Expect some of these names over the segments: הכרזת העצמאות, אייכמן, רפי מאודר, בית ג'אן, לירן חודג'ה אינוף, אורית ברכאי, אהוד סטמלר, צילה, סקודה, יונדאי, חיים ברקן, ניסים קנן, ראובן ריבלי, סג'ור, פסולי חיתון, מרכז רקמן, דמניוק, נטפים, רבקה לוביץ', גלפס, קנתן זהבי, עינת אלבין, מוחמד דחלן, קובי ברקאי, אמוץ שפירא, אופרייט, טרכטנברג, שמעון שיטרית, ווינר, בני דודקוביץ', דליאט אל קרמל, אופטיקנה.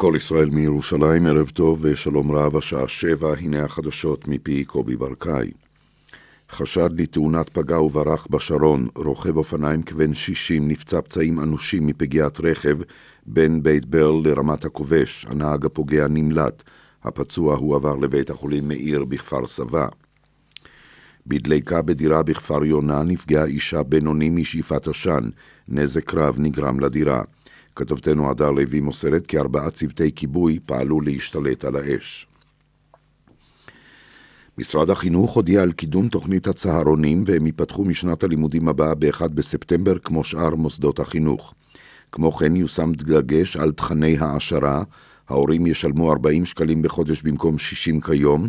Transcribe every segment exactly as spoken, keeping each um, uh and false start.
כל ישראל מירושלים, ערב טוב ושלום רב, השעה שבע, הנה החדשות מפי קובי ברקאי. חשד לתאונת פגע וברח בשרון, רוכב אופניים כבן שישים נפצע פצעים אנושים מפגיעת רכב בין בית ברל לרמת הכובש, הנהג הפוגע נמלט, הפצוע הוא עבר לבית החולים מאיר בכפר סבא. בדליקה בדירה בכפר יונה נפגעה אישה בינוני משאיפת עשן, נזק רב נגרם לדירה. כתבתנו עדר לוי מוסרת כי ארבעה צוותי כיבוי פעלו להשתלט על האש. משרד החינוך הודיע על קידום תוכנית הצהרונים והם ייפתחו משנת הלימודים הבאה באחד בספטמבר כמו שאר מוסדות החינוך. כמו כן יושם דגש על תכני העשרה, ההורים ישלמו ארבעים שקלים בחודש במקום שישים כיום,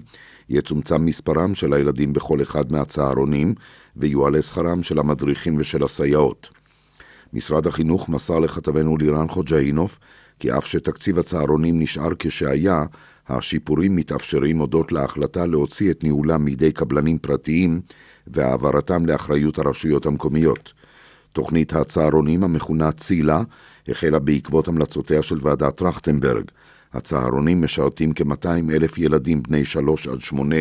יצומצם מספרם של הילדים בכל אחד מהצהרונים ויועלה שכרם של המדריכים ושל הסייעות. משרד החינוך מסר לכתבנו לירן חודג'ה אינוף כי אף שתקציב הצהרונים נשאר כשהיה, השיפורים מתאפשרים הודות להחלטה להוציא את ניהולם מידי קבלנים פרטיים והעברתם לאחריות הרשויות המקומיות. תוכנית הצהרונים המכונה צילה החלה בעקבות המלצותיה של ועדת טרכטנברג. הצהרונים משרתים כ-מאתיים אלף ילדים בני שלוש עד שמונה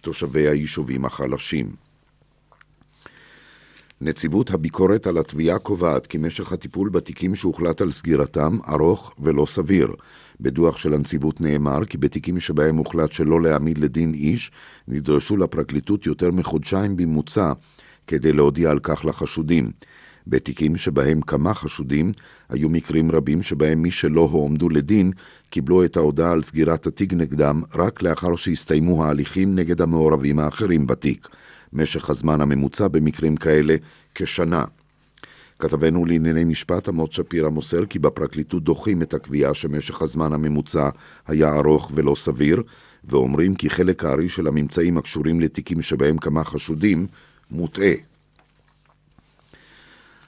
תושבי היישובים החלשים. נציבות הביקורת על התביעה קובעת כי משך הטיפול בתיקים שהוחלט על סגירתם ארוך ולא סביר. בדוח של הנציבות נאמר כי בתיקים שבהם הוחלט שלא להעמיד לדין איש, נדרשו לפרקליטות יותר מחודשיים בממוצע כדי להודיע על כך לחשודים. בתיקים שבהם כמה חשודים, היו מקרים רבים שבהם מי שלא הועמדו לדין, קיבלו את ההודעה על סגירת התיק נגדם רק לאחר שהסתיימו ההליכים נגד המעורבים האחרים בתיק. משך הזמן הממוצע במקרים כאלה כשנה. כתבנו לענייני משפט אמוץ שפירא מוסר כי בפרקליטות דוחים את הקביעה שמשך הזמן הממוצע היה ארוך ולא סביר, ואומרים כי חלק הארי של הממצאים הקשורים לתיקים שבהם כמה חשודים מוטעה.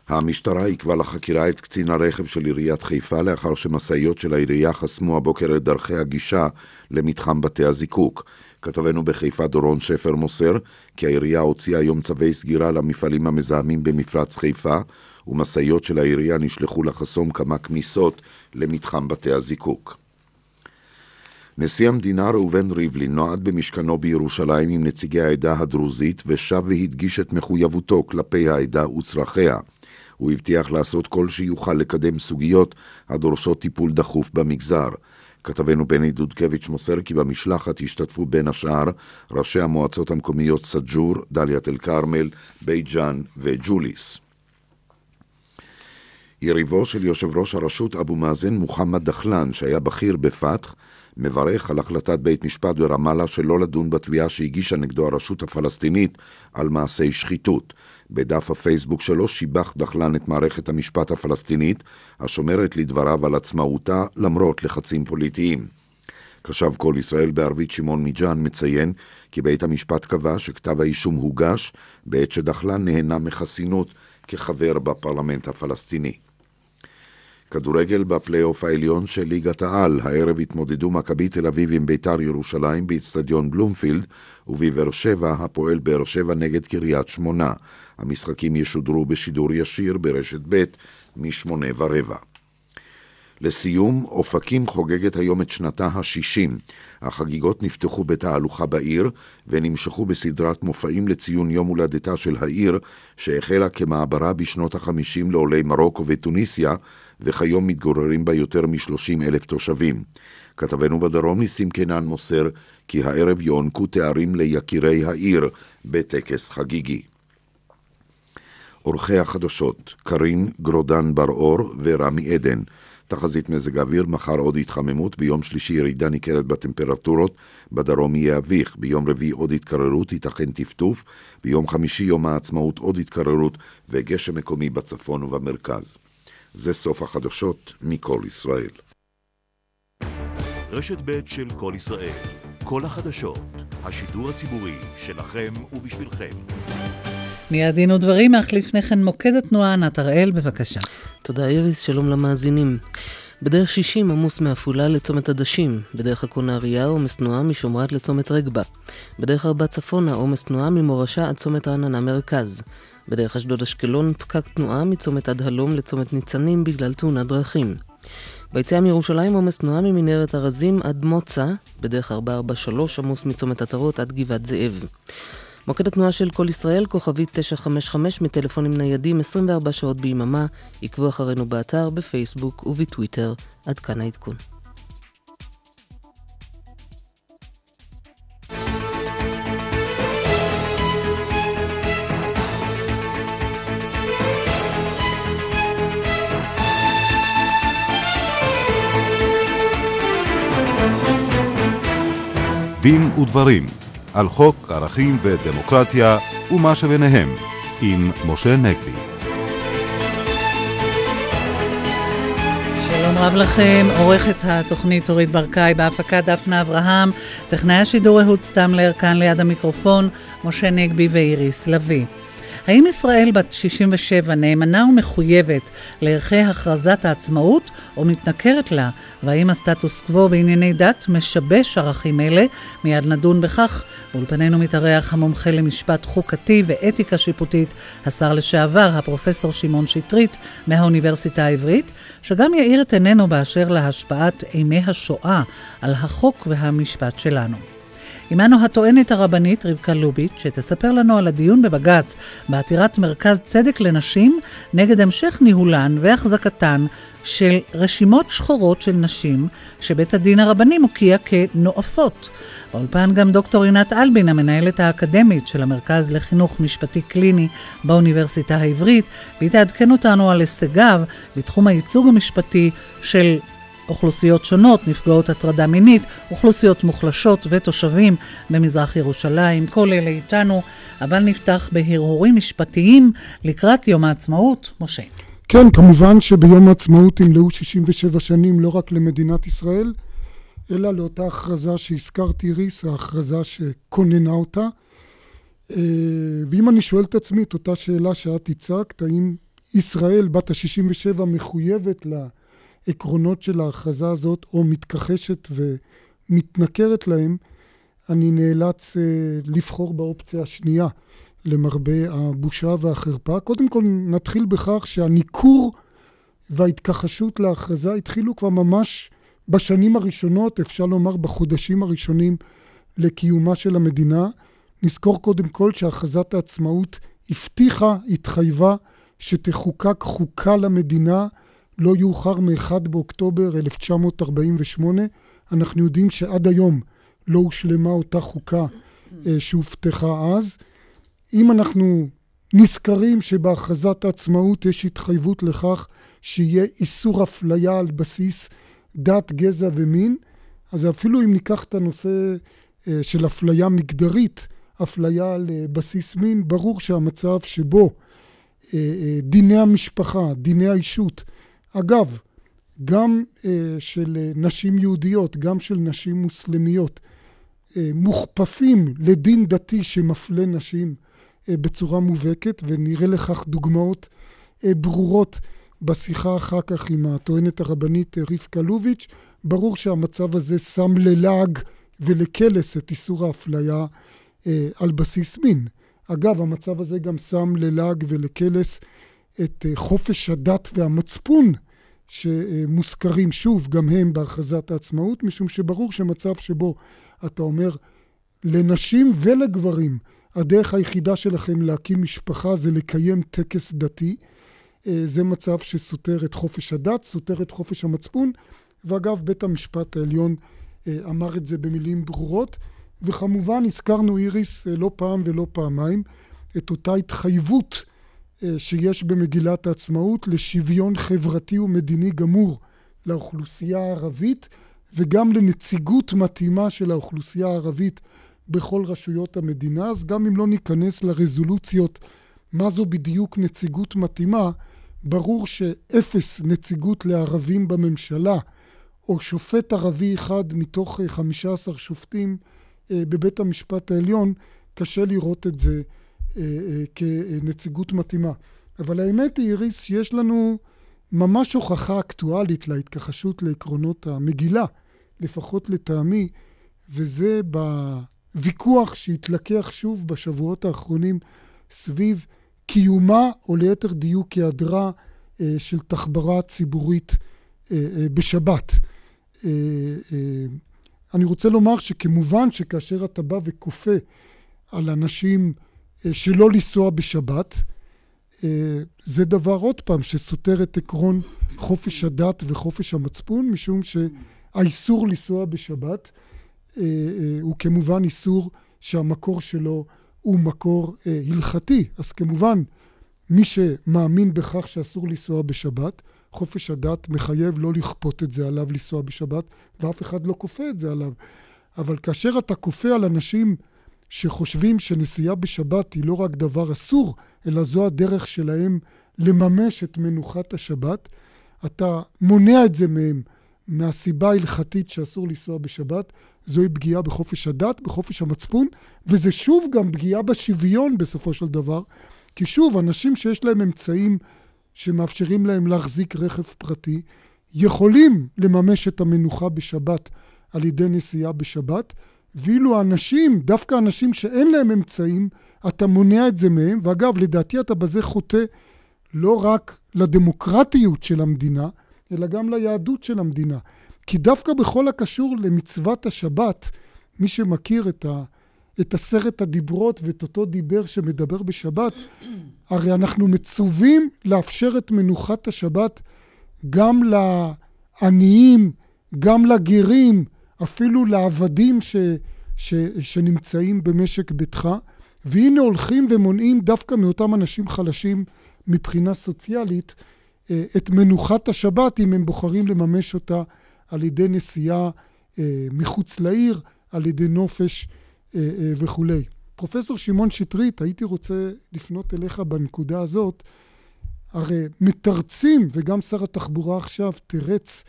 המשטרה עיכבה לחקירה את קצין הרכב של עיריית חיפה לאחר שמשאיות של העירייה חסמו הבוקר את דרכי הגישה למתחם בתי הזיקוק. כתבנו בחיפה דורון שפר מוסר כי העירייה הוציאה היום צווי סגירה למפעלים המזהמים במפרץ חיפה ומשאיות של העירייה נשלחו לחסום כמה כניסות למתחם בתי הזיקוק. נשיא המדינה ראובן ריבלי נועד במשכנו בירושלים עם נציגי העדה הדרוזית ושב והדגיש את מחויבותו כלפי העדה וצרכיה. הוא הבטיח לעשות כל שיוכל לקדם סוגיות הדורשות טיפול דחוף במגזר. כתבנו בני דודקוביץ' מוסר כי במשלחת השתתפו בין השאר ראשי המועצות המקומיות סג'ור, דליאט אל קרמל, בית ג'אן וג'וליס. יריבו של יושב ראש הרשות אבו מאזן מוחמד דחלן שהיה בכיר בפתח, מברך על החלטת בית משפט ברמאללה שלא לדון בתביעה שהגישה נגדו הרשות הפלסטינית על מעשי שחיתות. בדף הפייסבוק שלו שיבח דחלן את מערכת המשפט הפלסטינית, השומרת לדבריו על עצמאותה למרות לחצים פוליטיים. קשב כל ישראל בערבית שמעון מג'אן מציין כי בית המשפט קבע שכתב האישום הוגש בעת שדחלן נהנה מחסינות כחבר בפרלמנט הפלסטיני. כדורגל בפלייאוף העליון של ליגת העל, הערב התמודדו מכבי תל אביב עם ביתר ירושלים באצטדיון בלומפילד ובבאר שבע הפועל באר שבע נגד קריית שמונה. המשחקים ישודרו בשידור ישיר ברשת ב' משמונה ורבע. לסיום, אופקים חוגגת היום את שנתה ה-שישים. החגיגות נפתחו בתהלוכה בעיר ונמשכו בסדרת מופעים לציון יום הולדתה של העיר שהחלה כמעברה בשנות ה-חמישים לעולי מרוקו וטוניסיה וכיום מתגוררים בה יותר מ-שלושים אלף תושבים. כתבנו בדרום ניסים קנן מוסר כי הערב יוענקו תארים ליקירי העיר בטקס חגיגי. אורחי החדשות, קרין גרודן בר אור ורמי עדן. תחזית מזג אוויר, מחר עוד התחממות, ביום שלישי ירידה ניכרת בטמפרטורות, בדרום יהיה אביך, ביום רביעי עוד התקררות, ייתכן טפטוף, ביום חמישי יום העצמאות עוד התקררות, וגשם מקומי בצפון ובמרכז. זה סוף החדשות מכל ישראל. רשת ב' של כל ישראל, כל החדשות, השידור הציבורי שלכם ובשבילכם. מיד דין ודברים, אך לפני כן מוקד התנועה, עינת אלבין, בבקשה. תודה איריס, שלום למאזינים. בדרך שישים עמוס מעפולה לצומת עדשים, בדרך הקונריה עומס תנועה משומרת לצומת רגבה, בדרך ארבע צפונה עומס תנועה ממורשה עד צומת רעננה מרכז, בדרך אשדוד אשקלון פקק תנועה מצומת עד הלום לצומת ניצנים בגלל תאונת דרכים. ביציאה מירושלים עומס תנועה ממנהרת ארזים עד מוצא, בדרך ארבע ארבעים ושלוש עמוס מצומת עטרות עד גבעת זאב. מוקד התנועה של כל ישראל, כוכבית תשע חמש חמש מטלפונים ניידים עשרים וארבע שעות ביממה, עקבו אחרינו באתר, בפייסבוק ובטוויטר. עד כאן העדכון. דין ודברים, על חוק, ערכים ודמוקרטיה ומה שביניהם, עם משה נגבי. שלום רב לכם, עורכת התוכנית אורית ברכאי, בהפקה דפנה אברהם, טכנאי השידור אהוד סטמלר, כאן ליד המיקרופון, משה נגבי ואיריס לוי. האם ישראל בת שישים ושבע נאמנה ומחויבת לערכי הכרזת העצמאות או מתנכרת לה? והאם הסטטוס קוו בענייני דת משבש ערכים אלה? מיד נדון בכך. באולפנינו מתארח המומחה למשפט חוקתי ואתיקה שיפוטית, השר לשעבר, הפרופסור שמעון שיטרית מהאוניברסיטה העברית, שגם יאיר את עינינו באשר להשפעת אימי השואה על החוק והמשפט שלנו. עמנו הטוענת הרבנית רבקה לוביץ' שתספר לנו על הדיון בבג"ץ בעתירת מרכז צדק לנשים נגד המשך ניהולן והחזקתן של רשימות שחורות של נשים שבית הדין הרבני מוקיע כנואפות. באולפן גם דוקטור עינת אלבין, המנהלת האקדמית של המרכז לחינוך משפטי קליני באוניברסיטה העברית, והיא תעדכן אותנו על הישגיו בתחום הייצוג המשפטי של אוכלוסיות שונות, נפגעות הטרדה מינית, אוכלוסיות מוחלשות ותושבים במזרח ירושלים, כל אלה איתנו, אבל נפתח בהרהורים משפטיים לקראת יום העצמאות, משה. כן, כמובן שביום העצמאות ימלאו שישים ושבע שנים לא רק למדינת ישראל, אלא לאותה הכרזה שהזכרתי ריס, ההכרזה שכוננה אותה. ואם אני שואל את עצמי את אותה שאלה שאת הצגת, האם ישראל בת ה-שישים ושבע מחויבת לה, עקרונות של ההכרזה הזאת או מתכחשת ומתנכרת להם, אני נאלץ אה, לבחור באופציה השנייה למרבה הבושה והחרפה. קודם כל נתחיל בכך שהניקור וההתכחשות להכרזה התחילו כבר ממש בשנים הראשונות, אפשר לומר בחודשים הראשונים לקיומה של המדינה. נזכור קודם כל שהכרזת העצמאות הבטיחה, התחייבה שתחוקק חוקה למדינה, לא יאוחר מאחד באוקטובר אלף תשע מאות ארבעים ושמונה. אנחנו יודעים שעד היום לא הושלמה אותה חוקה שהובטחה אז. אם אנחנו נזכרים שבהכרזת העצמאות יש התחייבות לכך שיהיה איסור אפליה על בסיס דת, גזע ומין, אז אפילו אם ניקח את הנושא של אפליה מגדרית, אפליה על בסיס מין, ברור שהמצב שבו דיני המשפחה, דיני האישות, אגב, גם אה, של נשים יהודיות, גם של נשים מוסלמיות, אה, מוכפפים לדין דתי שמפלה נשים אה, בצורה מובהקת, ונראה לכך דוגמאות אה, ברורות בשיחה אחר כך עם הטוענת הרבנית רבקה לוביץ'. ברור שהמצב הזה שם ללעג ולקלס את איסור האפליה אה, על בסיס מין. אגב, המצב הזה גם שם ללעג ולקלס את חופש הדת והמצפון שמוזכרים שוב גם הם בהכרזת העצמאות, משום שברור שמצב שבו אתה אומר לנשים ולגברים, הדרך היחידה שלכם להקים משפחה זה לקיים טקס דתי, זה מצב שסותר את חופש הדת, סותר את חופש המצפון, ואגב בית המשפט העליון אמר את זה במילים ברורות, וכמובן הזכרנו איריס לא פעם ולא פעמיים את אותה התחייבות שיש במגילת העצמאות לשוויון חברתי ומדיני גמור לאוכלוסייה הערבית, וגם לנציגות מתאימה של האוכלוסייה הערבית בכל רשויות המדינה. אז גם אם לא ניכנס לרזולוציות מה זו בדיוק נציגות מתאימה, ברור שאפס נציגות לערבים בממשלה, או שופט ערבי אחד מתוך חמישה עשר שופטים בבית המשפט העליון, קשה לראות את זה כנציגות מתאימה. אבל האמת היא, איריס, שיש לנו ממש הוכחה אקטואלית להתכחשות לעקרונות המגילה, לפחות לטעמי, וזה בוויכוח שהתלקח שוב בשבועות האחרונים סביב קיומה, או ליתר דיוק היעדרה, של תחבורה ציבורית בשבת. אני רוצה לומר שכמובן שכאשר אתה בא וכופה על אנשים שלא לנסוע בשבת, זה דבר עוד פעם שסותר את עקרון חופש הדת וחופש המצפון, משום שהאיסור לנסוע בשבת הוא כמובן איסור שהמקור שלו הוא מקור הלכתי. אז כמובן מי שמאמין בכך שאסור לנסוע בשבת, חופש הדת מחייב לא לכפות את זה עליו לנסוע בשבת, ואף אחד לא כופה את זה עליו. אבל כאשר אתה כופה על אנשים שחושבים שנסיעה בשבת היא לא רק דבר אסור, אלא זו הדרך שלהם לממש את מנוחת השבת, אתה מונע את זה מהם מהסיבה ההלכתית שאסור לנסוע בשבת, זוהי פגיעה בחופש הדת, בחופש המצפון, וזה שוב גם פגיעה בשוויון בסופו של דבר, כי שוב, אנשים שיש להם אמצעים שמאפשרים להם להחזיק רכב פרטי, יכולים לממש את המנוחה בשבת על ידי נסיעה בשבת, ואילו אנשים, דווקא אנשים שאין להם אמצעים, אתה מונע את זה מהם, ואגב, לדעתי אתה בזה חוטא לא רק לדמוקרטיות של המדינה, אלא גם ליהדות של המדינה. כי דווקא בכל הקשור למצוות השבת, מי שמכיר את ה... את עשרת הדיברות ואת אותו דיבר שמדבר בשבת, הרי אנחנו מצווים לאפשר את מנוחת השבת גם לעניים, גם לגרים, אפילו לעבדים ש, ש, שנמצאים במשק ביתך, והנה הולכים ומונעים דווקא מאותם אנשים חלשים מבחינה סוציאלית, את מנוחת השבת אם הם בוחרים לממש אותה על ידי נסיעה מחוץ לעיר, על ידי נופש, וכולי. פרופסור שמעון שיטרית, הייתי רוצה לפנות אליך בנקודה הזאת, הרי מתרצים, וגם שר התחבורה עכשיו תרץ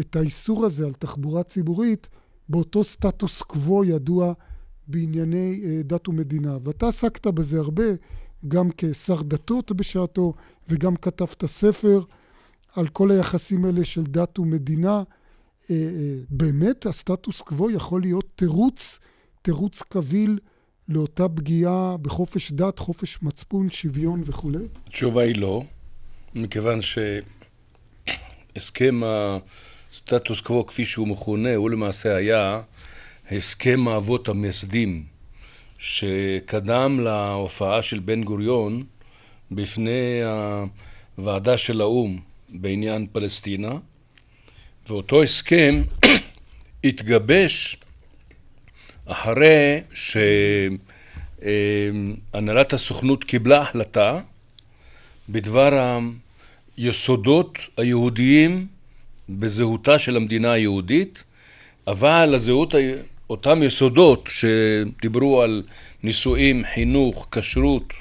את האיסור הזה על תחבורה ציבורית, באותו סטטוס קוו ידוע בענייני דת ומדינה. ואתה עסקת בזה הרבה, גם כשר דתות בשעתו, וגם כתבת ספר על כל היחסים האלה של דת ומדינה. באמת הסטטוס קוו יכול להיות תירוץ, תירוץ קביל לאותה פגיעה בחופש דת, חופש מצפון, שוויון וכו'? התשובה היא לא, מכיוון שהסכם הסטטוס קוו כפי שהוא מכונה, הוא למעשה היה הסכם האבות המייסדים, שקדם להופעה של בן גוריון בפני הוועדה של האו"ם בעניין פלסטינה, ואותו הסכם התגבש אחרי שהנהלת הסוכנות קיבלה החלטה בדבר היסודות היהודיים בזהותה של המדינה היהודית, אבל הזהות, אותם יסודות שדיברו על נישואים, חינוך, כשרות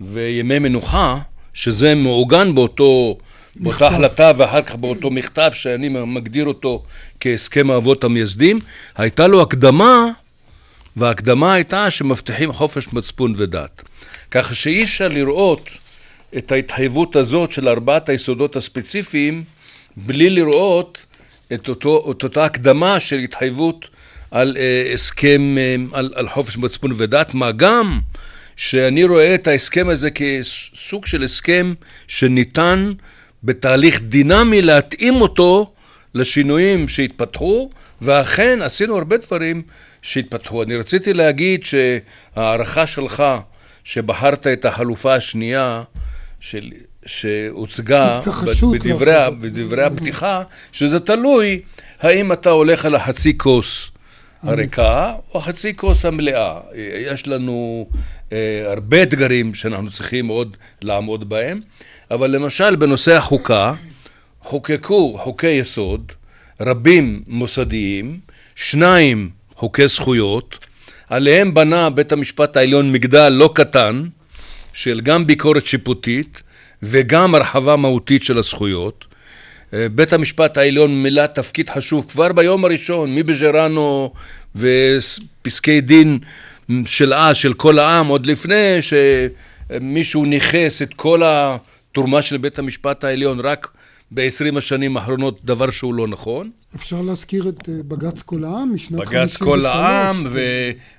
וימי מנוחה, שזה מעוגן באותו, באותה החלטה ואחר כך באותו מכתב שאני מגדיר אותו כהסכם האבות המייסדים, הייתה לו הקדמה, וההקדמה הייתה שמבטיחים חופש מצפון ודת. ככה שאי אפשר לראות את ההתחייבות הזאת של ארבעת היסודות הספציפיים, בלי לראות את, אותו, את אותה הקדמה של התחייבות על אה, הסכם, אה, על, על חופש מצפון ודת, מה גם שאני רואה את ההסכם הזה כסוג של הסכם שניתן בתהליך דינמי להתאים אותו לשינויים שהתפתחו, ואכן עשינו הרבה דברים שהתפתחו. אני רציתי להגיד שהערכה שלך, שבחרת את החלופה השנייה של, שהוצגה בדברי, בדברי הפתיחה, שזה תלוי האם אתה הולך על החצי כוס הריקה או חצי כוס המלאה. יש לנו אה, הרבה אתגרים שאנחנו צריכים עוד לעמוד בהם, אבל למשל בנושא החוקה, חוקקו חוקי יסוד, רבים מוסדיים, שניים חוקי זכויות, עליהם בנה בית המשפט העליון מגדל לא קטן, של גם ביקורת שיפוטית וגם הרחבה מהותית של הזכויות. בית המשפט העליון מילא תפקיד חשוב כבר ביום הראשון, מבג'רנו ופסקי דין של אה, של כל העם, עוד לפני שמישהו ניחס את כל התרומה של בית המשפט העליון, רק ב-עשרים השנים האחרונות, דבר שהוא לא נכון. אפשר להזכיר את בג"ץ כל העם משנת חמישים ושלוש. בג"ץ כל העם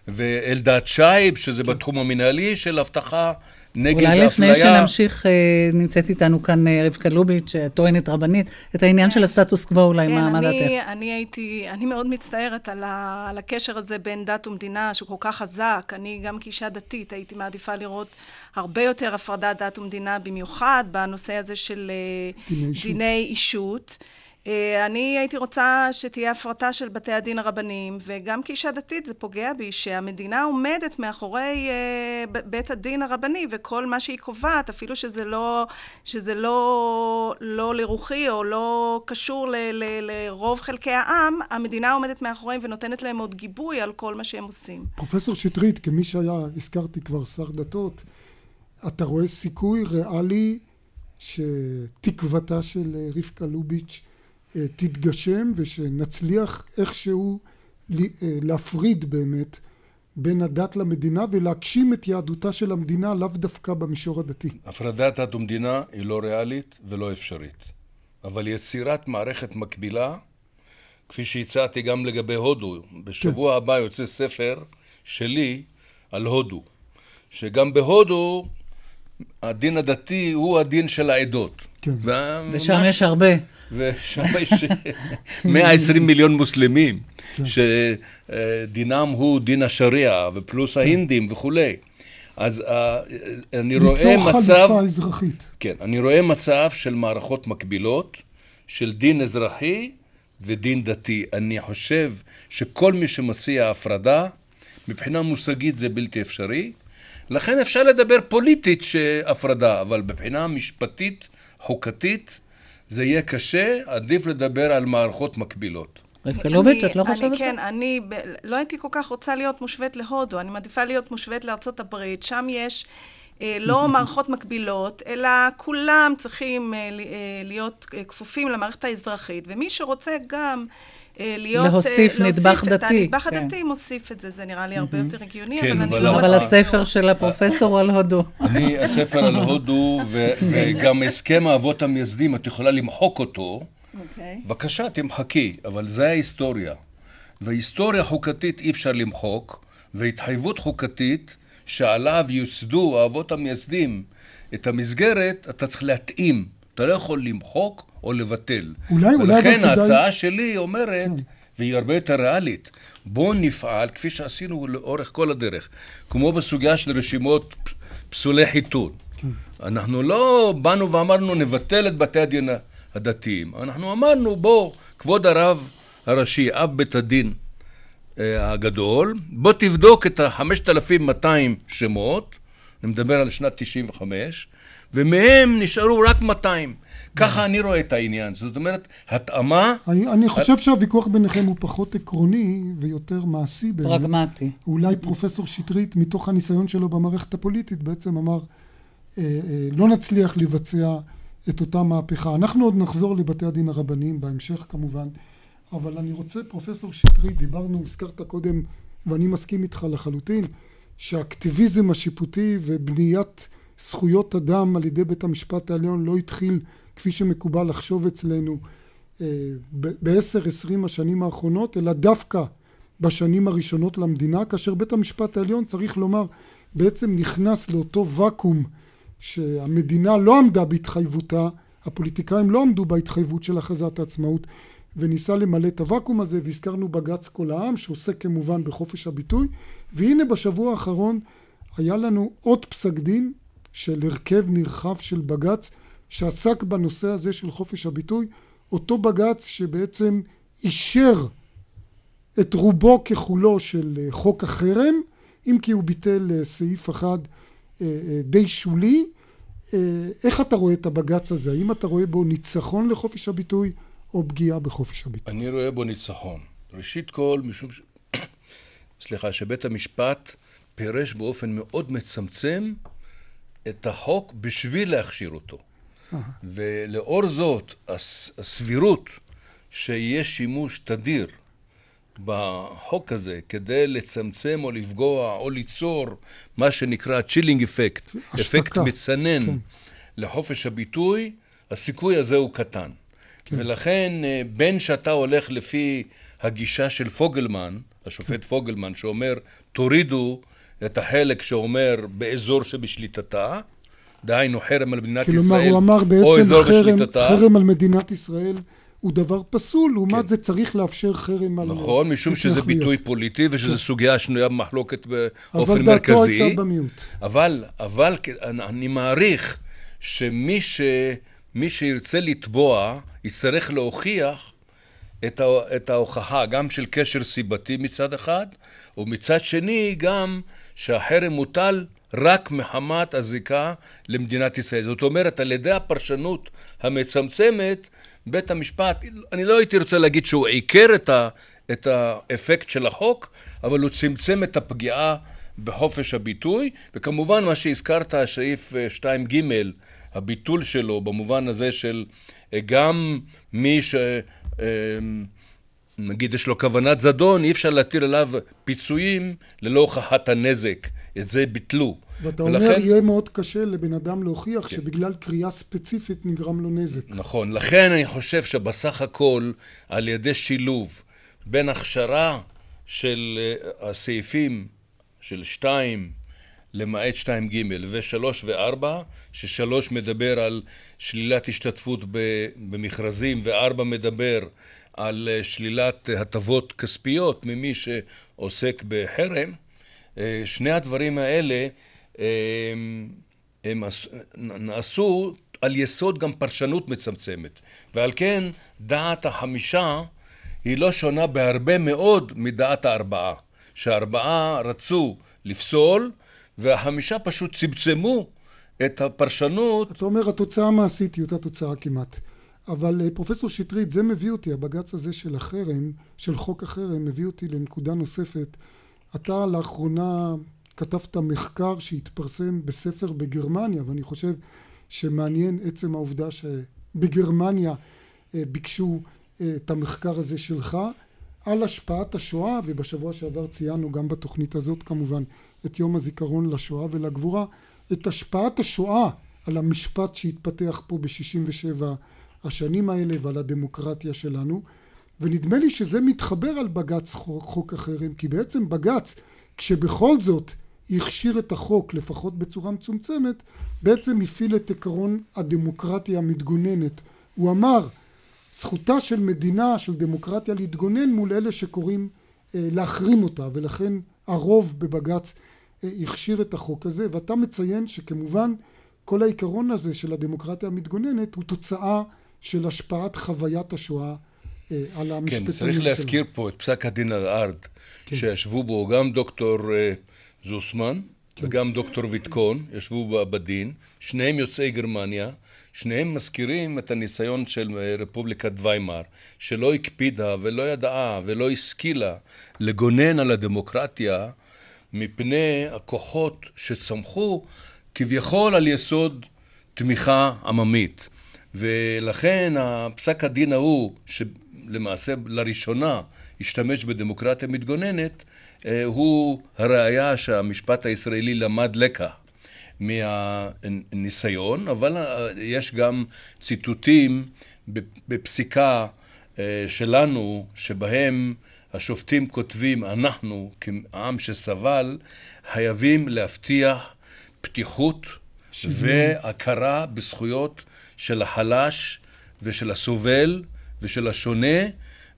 ואלדד שייב, שזה בתחום המנהלי של הבטחה נגד האפליה. אולי לפני שנמשיך, נמצאת איתנו כאן רבקה לוביץ', טוענת רבנית, את העניין של הסטטוס קוו, אולי מעמד דתך. אני הייתי, אני מאוד מצטערת על הקשר הזה בין דת ומדינה, שהוא כל כך חזק. אני גם כאישה דתית הייתי מעדיפה לראות הרבה יותר הפרדת דת ומדינה, במיוחד בנושא הזה של דיני אישות. אני הייתי רוצה שתהיה הפרטה של בתי הדין הרבניים, וגם כאישה דתית זה פוגע בי שהמדינה עומדת מאחורי בית הדין הרבני וכל מה שהיא קובעת, אפילו שזה לא, שזה לא, לא לרוחי או לא קשור ל, ל, לרוב חלקי העם, המדינה עומדת מאחוריהם ונותנת להם עוד גיבוי על כל מה שהם עושים. פרופסור שטרית, כמי שהיה, הזכרתי כבר שר דתות, אתה רואה סיכוי ריאלי שתקוותה של רבקה לוביץ' תתגשם ושנצליח איכשהו להפריד באמת בין הדת למדינה ולהגשים את יהדותה של המדינה לאו דווקא במישור הדתי? הפרדת דת ומדינה היא לא ריאלית ולא אפשרית, אבל יצירת מערכת מקבילה, כפי שהצעתי גם לגבי הודו, בשבוע כן. הבא יוצא ספר שלי על הודו, שגם בהודו הדין הדתי הוא הדין של העדות. כן. ושם ממש... יש הרבה. ושם יש מאה ועשרים מיליון מוסלמים, כן. שדינם הוא דין השריעה, ופלוס ההינדים וכולי. אז אני רואה מצב... ליצור חלופה אזרחית. כן, אני רואה מצב של מערכות מקבילות, של דין אזרחי ודין דתי. אני חושב שכל מי שמציע הפרדה, מבחינה מושגית זה בלתי אפשרי, לכן אפשר לדבר פוליטית שהפרדה, אבל בבחינה משפטית, חוקתית, זה יהיה קשה, עדיף לדבר על מערכות מקבילות. רבקה לוביץ', את לא חושבת? כן, אני לא הייתי כל כך רוצה להיות מושווית להודו, אני מעדיפה להיות מושווית לארצות הברית, שם יש לא מערכות מקבילות, אלא כולם צריכים להיות כפופים למערכת האזרחית, ומי שרוצה גם... להוסיף נדבך דתי. נדבך הדתי מוסיף את זה, זה נראה לי הרבה יותר הגיוני, אבל הספר של הפרופסור על הודו. אני, הספר על הודו, וגם הסכם האבות המייסדים, את יכולה למחוק אותו. בבקשה, תמחקי, אבל זה ההיסטוריה. וההיסטוריה חוקתית אי אפשר למחוק, והתחייבות חוקתית שעליו יוסדו האבות המייסדים את המסגרת, אתה צריך להתאים. אתה לא יכול למחוק או לבטל. אולי, ולכן אולי ההצעה כדאי... שלי אומרת, כן. והיא הרבה יותר ריאלית, בואו נפעל כפי שעשינו לאורך כל הדרך, כמו בסוגיה של רשימות פסולי חיתון. כן. אנחנו לא באנו ואמרנו נבטל את בתי הדין הדתיים, אנחנו אמרנו בוא, כבוד הרב הראשי, אב בית הדין אה, הגדול, בוא תבדוק את ה-חמשת אלפים מאתיים שמות, אני מדבר על שנת תשעים וחמש, ומהם נשארו רק מאתיים. ככה אני רואה את העניין. זאת אומרת, התאמה... אני חושב שהוויכוח ביניכם הוא פחות עקרוני ויותר מעשי. פרגמטי. אולי פרופסור שטרית, מתוך הניסיון שלו במערכת הפוליטית, בעצם אמר, לא נצליח לבצע את אותה מהפכה. אנחנו עוד נחזור לבתי הדין הרבניים, בהמשך כמובן, אבל אני רוצה, פרופסור שטרית, דיברנו, הזכרת קודם, ואני מסכים איתך לחלוטין, שהאקטיביזם השיפוטי ובניית זכויות אדם על ידי בית המשפט העליון לא התחיל כפי שמקובל לחשוב אצלנו ב-עשר עשרים השנים האחרונות, אלא דווקא בשנים הראשונות למדינה, כאשר בית המשפט העליון, צריך לומר, בעצם נכנס לאותו ואקום שהמדינה לא עמדה בהתחייבותה, הפוליטיקאים לא עמדו בהתחייבות של הכרזת העצמאות, וניסה למלא את הוואקום הזה, והזכרנו בג"ץ כל העם, שעוסק כמובן בחופש הביטוי, והנה בשבוע האחרון היה לנו עוד פסק דין של הרכב נרחב של בג"ץ, שעסק בנושא הזה של חופש הביטוי, אותו בג"ץ שבעצם אישר את רובו ככולו של חוק החרם, אם כי הוא ביטל סעיף אחד די שולי. איך אתה רואה את הבג"ץ הזה? האם אתה רואה בו ניצחון לחופש הביטוי, או פגיעה בחופש הביטוי? אני רואה בו ניצחון. ראשית כל, משום ש... סליחה, שבית המשפט פירש באופן מאוד מצמצם את החוק בשביל להכשיר אותו. ולאור זאת, הסבירות שיש שימוש תדיר בחוק הזה כדי לצמצם או לפגוע או ליצור מה שנקרא chilling effect, אפקט מצנן לחופש הביטוי, הסיכוי הזה הוא קטן. ולכן בין שאתה הולך לפי הגישה של פוגלמן, השופט פוגלמן, שאומר תורידו את החלק שאומר באזור שבשליטתה, דהיינו חרם על מדינת ישראל, או אזור בשליטתה. חרם על מדינת ישראל הוא דבר פסול, לעומת זה צריך לאפשר חרם על... נכון, משום שזה ביטוי פוליטי ושזה סוגיה שנויה במחלוקת באופן מרכזי. אבל דעתו הייתה במיעוט. אבל, אבל אני מעריך שמי ש... מי שירצה לטבוע יצטרך להוכיח את ההוכחה גם של קשר סיבתי מצד אחד, ומצד שני גם שהחרם מוטל רק מחמת הזיקה למדינת ישראל. זאת אומרת, על ידי הפרשנות המצמצמת, בית המשפט, אני לא הייתי רוצה להגיד שהוא עיקר את, ה, את האפקט של החוק, אבל הוא צמצם את הפגיעה בחופש הביטוי, וכמובן מה שהזכרת, השאיף שתיים ג' הביטול שלו, במובן הזה של גם מי ש... נגיד יש לו כוונת זדון, אי אפשר להתיר עליו פיצויים ללא הוכחת הנזק. את זה ביטלו. ואתה ולכן... אומר, יהיה מאוד קשה לבן אדם להוכיח כן. שבגלל קריאה ספציפית נגרם לו נזק. נכון. לכן אני חושב שבסך הכל, על ידי שילוב בין הכשרה של הסעיפים של שתיים, למעט שתיים ג' ושלוש וארבע, ששלוש מדבר על שלילת השתתפות במכרזים, וארבע מדבר על שלילת הטבות כספיות ממי שעוסק בחרם. שני הדברים האלה הם נעשו על יסוד גם פרשנות מצמצמת, ועל כן דעת החמישה היא לא שונה בהרבה מאוד מדעת הארבעה, שהארבעה רצו לפסול והחמישה פשוט צמצמו את הפרשנות. אתה אומר, התוצאה המעשית היא אותה תוצאה כמעט. אבל פרופסור שטרית, זה מביא אותי, הבג"ץ הזה של החרם, של חוק החרם, מביא אותי לנקודה נוספת. אתה לאחרונה כתבת מחקר שהתפרסם בספר בגרמניה, ואני חושב שמעניין עצם העובדה שבגרמניה ביקשו את המחקר הזה שלך, על השפעת השואה, ובשבוע שעבר ציינו גם בתוכנית הזאת כמובן, את יום הזיכרון לשואה ולגבורה, את השפעת השואה על המשפט שהתפתח פה ב-שישים ושבע השנים האלה ועל הדמוקרטיה שלנו, ונדמה לי שזה מתחבר על בג"ץ חוק החרם, כי בעצם בג"ץ, כשבכל זאת הכשיר את החוק, לפחות בצורה מצומצמת, בעצם הפעיל את עקרון הדמוקרטיה המתגוננת. הוא אמר, זכותה של מדינה, של דמוקרטיה, להתגונן מול אלה שקוראים אה, להחרים אותה, ולכן הרוב בבג"ץ הכשיר את החוק הזה, ואתה מציין שכמובן כל העיקרון הזה של הדמוקרטיה המתגוננת הוא תוצאה של השפעת חוויית השואה על המשפטנים. כן, צריך להזכיר פה את פסק הדין ארד, שישבו בו גם דוקטור זוסמן וגם דוקטור ויטקון, ישבו בדין, שניהם יוצאי גרמניה, שניהם מזכירים את הניסיון של רפובליקת ויימאר, שלא הקפידה ולא ידעה ולא השכילה לגונן על הדמוקרטיה מפני הכוחות שצמחו כביכול על יסוד תמיכה עממית. ולכן הפסק הדין ההוא, שלמעשה לראשונה השתמש בדמוקרטיה מתגוננת, הוא הראיה שהמשפט הישראלי למד לקח מהניסיון, אבל יש גם ציטוטים בפסיקה שלנו שבהם השופטים כותבים, אנחנו כעם שסבל חייבים להבטיח פתיחות והכרה בזכויות של החלש ושל הסובל ושל השונה,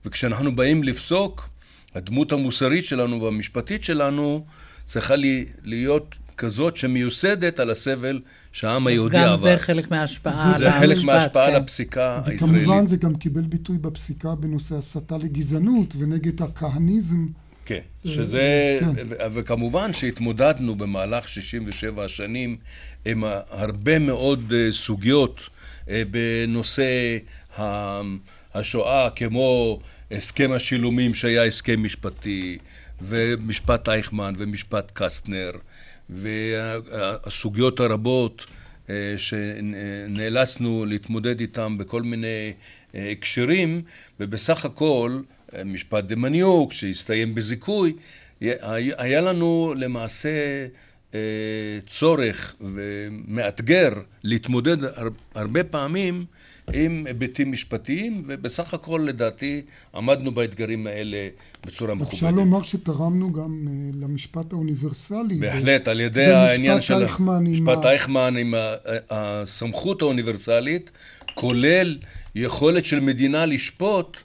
וכשאנחנו באים לפסוק, הדמות המוסרית שלנו והמשפטית שלנו צריכה להיות כזאת שמיוסדת על הסבל שהעם היהודי עבר. אז גם זה חלק מההשפעה. זה חלק מההשפעה על הפסיקה הישראלית. וכמובן זה גם קיבל ביטוי בפסיקה בנושא הסתה לגזענות ונגד הכהניזם. כן, שזה, וכמובן שהתמודדנו במהלך שישים ושבע השנים עם הרבה מאוד סוגיות בנושא השואה, כמו הסכם השילומים שהיה הסכם משפטי, ומשפט אייכמן ומשפט קסטנר, והסוגיות הרבות שנאלצנו להתמודד איתם בכל מיני הקשרים, ובסך הכל משפט דמניוק שהסתיים בזיכוי, היה לנו למעשה צורך ומאתגר להתמודד הרבה פעמים עם היבטים משפטיים, ובסך הכל לדעתי עמדנו באתגרים האלה בצורה מכובדת. אפשר לומר שתרמנו גם למשפט האוניברסלי. בהחלט, על ידי העניין של משפט אייכמן עם הסמכות האוניברסלית, כולל יכולת של מדינה לשפוט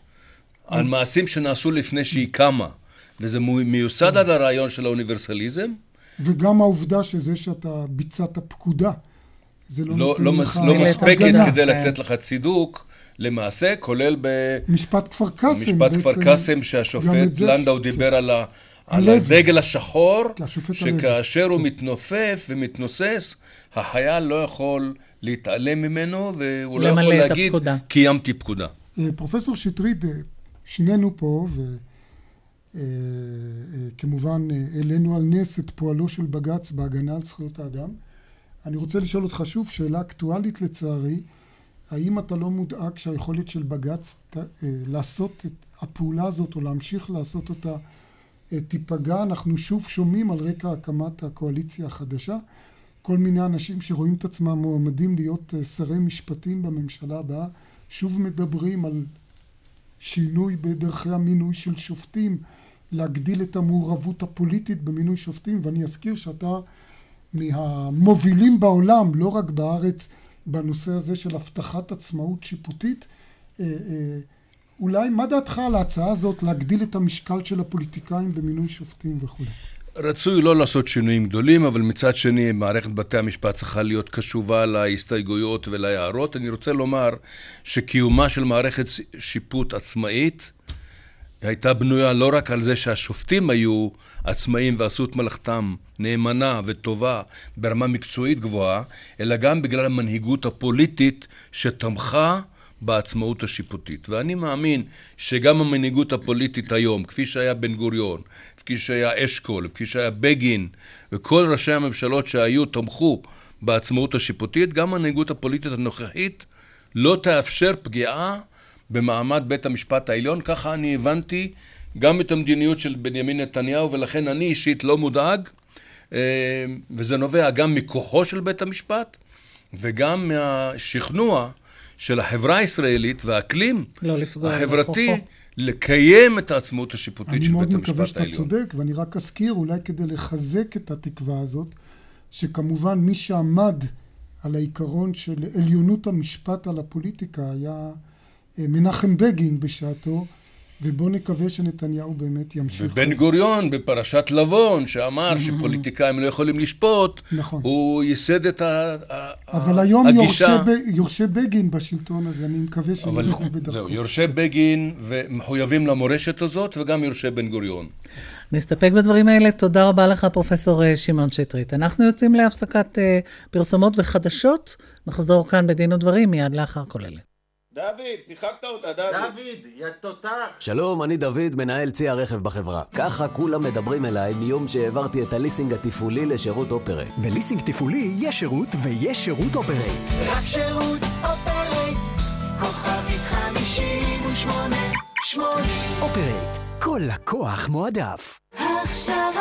על מעשים שנעשו לפני שהיא קמה. וזה מיוסד על הרעיון של האוניברסליזם. וגם העובדה שזה שאתה ביצעת פקודה. זה לא, לא, מס, לא מספקת כדי לתת לך צידוק, למעשה, כולל במשפט כפר קסם. משפט כפר קסם שהשופט לנדאו דיבר על, ה, על הדגל השחור, שכאשר הוא מתנופף ומתנוסס, החייל לא יכול להתעלם ממנו, והוא לא יכול להגיד, קיימתי פקודה. פרופסור שטרית, שנינו פה, וכמובן אלינו על נס את פועלו של בג"ץ בהגנה על זכויות האדם. אני רוצה לשאול אותך שוב, שאלה אקטואלית לצערי, האם אתה לא מודאג שהיכולת של בג"ץ לעשות את הפעולה הזאת, או להמשיך לעשות אותה, תיפגע? אנחנו שוב שומעים על רקע הקמת הקואליציה החדשה, כל מיני אנשים שרואים את עצמם מועמדים להיות שרי משפטים בממשלה הבאה, שוב מדברים על שינוי בדרכי המינוי של שופטים, להגדיל את המעורבות הפוליטית במינוי שופטים, ואני אזכיר שאתה מהמובילים בעולם, לא רק בארץ, בנושא הזה של הבטחת עצמאות שיפוטית. אולי מה דעתך על ההצעה הזאת להגדיל את המשקל של הפוליטיקאים במינוי שופטים וכו'? רצוי לא לעשות שינויים גדולים, אבל מצד שני מערכת בתי המשפט צריכה להיות קשובה להסתייגויות ולהערות. אני רוצה לומר שקיומה של מערכת שיפוט עצמאית הייתה בנויה לא רק על זה שהשופטים היו עצמאים ועשו את מלאכתם נאמנה וטובה ברמה מקצועית גבוהה, אלא גם בגלל המנהיגות הפוליטית שתמכה בעצמאות השיפוטית. ואני מאמין שגם המנהיגות הפוליטית היום, כפי שהיה בן גוריון, כפי שהיה אשכול, כפי שהיה בגין, וכל ראשי הממשלות שהיו תמכו בעצמאות השיפוטית, גם המנהיגות הפוליטית הנוכחית לא תאפשר פגיעה במעמד בית המשפט העליון. ככה אני הבנתי גם את המדיניות של בנימין נתניהו, ולכן אני אישית לא מודאג, וזה נובע גם מכוחו של בית המשפט, וגם מהשכנוע של החברה הישראלית והאקלים החברתי, לקיים את העצמאות השיפוטית של בית המשפט העליון. אני מאוד מקווה שאתה צודק, ואני רק אזכיר, אולי כדי לחזק את התקווה הזאת, שכמובן מי שעמד על העיקרון של עליונות המשפט על הפוליטיקה היה מנחם בגין בשעתו, ובוא נקווה שנתניהו באמת ימשיך. ובן גוריון בפרשת לבון, שאמר שפוליטיקאים לא יכולים לשפוט, נכון. הוא ייסד את הגישה. אבל היום הגישה... יורשה בגין בשלטון הזה, אני מקווה שימשיכו בדרכו. זהו, יורשה בגין ומחויבים למורשת הזאת, וגם יורשה בן גוריון. נסתפק בדברים האלה. תודה רבה לך, פרופסור שמעון שטרית. אנחנו יוצאים להפסקת פרסומות וחדשות, נחזור כאן בדין ודברים מיד לאחר כל אלה. דוד, שיחקת אותה, דוד. דוד, יא תותח. שלום, אני דוד, מנהל צי הרכב בחברה. ככה כולם מדברים אליי מיום שהעברתי את הליסינג התפעולי לשירות אופרייט. בליסינג תפעולי יש שירות ויש שירות אופרייט. רק שירות אופרייט, כוכבית חמישים ושמונה, שמונה. אופרייט, כל לקוח מועדף. עכשיו.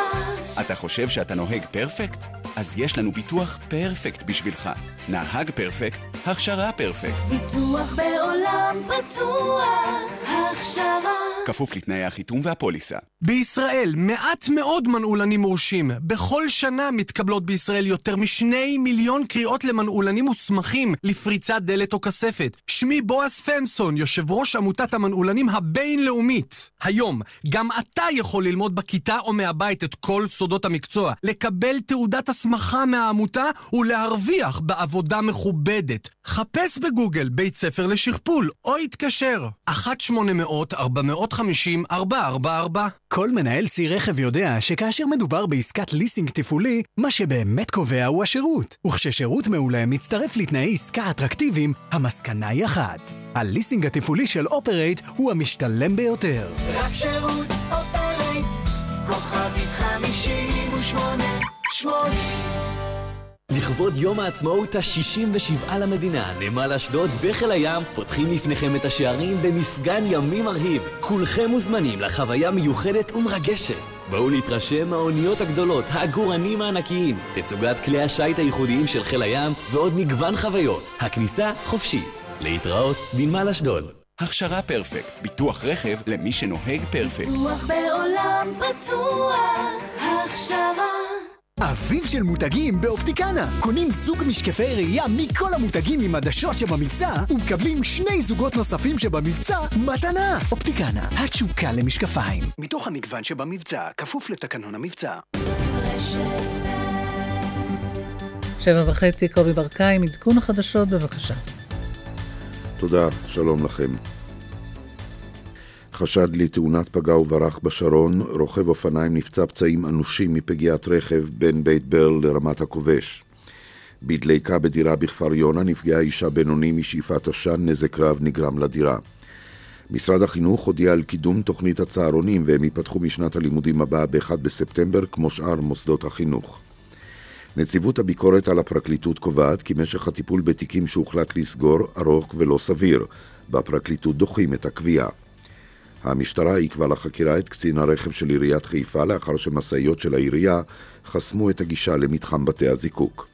אתה חושב שאתה נוהג פרפקט? אז יש לנו ביטוח פרפקט בשבילך. נהג פרפקט, הכשרה פרפקט. ביטוח בעולם פתוח, הכשרה. כפוף לתנאי החיתום והפוליסה. בישראל מעט מאוד מנעולנים מורשים. בכל שנה מתקבלות בישראל יותר משני מיליון קריאות למנעולנים מוסמכים לפריצת דלת או כספת. שמי בועס פנסון, יושב ראש עמותת המנעולנים הבינלאומית. היום, גם אתה יכול ללמוד בכיתה או מהבית את כל סודות המקצוע, לקבל תעודת הסמכה מהעמותה ולהרוויח בעבודה מכובדת. חפש בגוגל בית ספר לשכפול או התקשר אחת שמונה מאות ארבע חמש אפס ארבע ארבע ארבע. כל מנהל צי רכב יודע שכאשר מדובר בעסקת ליסינג תפעולי, מה שבאמת קובע הוא השירות, וכששירות מעולה מצטרף לתנאי עסקה אטרקטיביים, המסקנה היא אחת: הליסינג התפעולי של אופרייט הוא המשתלם ביותר. רק שירות אופרייט, כוכבית חמישים ושמונה שמונה. לכבוד יום העצמאות ה-שישים ושבע למדינה, נמל אשדוד וחיל הים פותחים לפניכם את השערים במפגן ימים מרהיב. כולכם מוזמנים לחוויה מיוחדת ומרגשת. בואו להתרשם מהאוניות הגדולות, הגורנים הענקיים, תצוגת כלי השיט הייחודיים של חיל הים ועוד מגוון חוויות. הכניסה חופשית. להתראות בנמל אשדוד. הכשרה פרפקט, ביטוח רכב למי שנוהג פרפקט. ביטוח בעולם פתוח, הכשרה. אביב של מותגים באופטיקנה. קונים זוג משקפי ראייה מכל המותגים עם עדשות שבמבצע ומקבלים שני זוגות נוספים שבמבצע מתנה. אופטיקנה, התשוקה למשקפיים. מתוך המגוון שבמבצע, כפוף לתקנון המבצע. שבע וחצי, קובי ברקאי עם עדכון החדשות, בבקשה. תודה, שלום לכם. חשד לתאונת פגע וברח בשרון, רוכב אופניים נפצע פצעים אנושים מפגיעת רכב בין בית ברל לרמת הכובש. בדליקה בדירה בכפר יונה נפגעה אישה בינוני משאיפת עשן, נזק רב נגרם לדירה. משרד החינוך הודיע על קידום תוכנית הצהרונים והם ייפתחו משנת הלימודים הבאה ב-אחד בספטמבר כמו שאר מוסדות החינוך. נציבות הביקורת על הפרקליטות קובעת כי משך הטיפול בתיקים שהוחלט לסגור ארוך ולא סביר. בפרקליטות דוחים את הקביעה. המשטרה עיכבה לחקירה את קצין הרכב של עיריית חיפה לאחר שמסעיות של העירייה חסמו את הגישה למתחם בתי הזיקוק.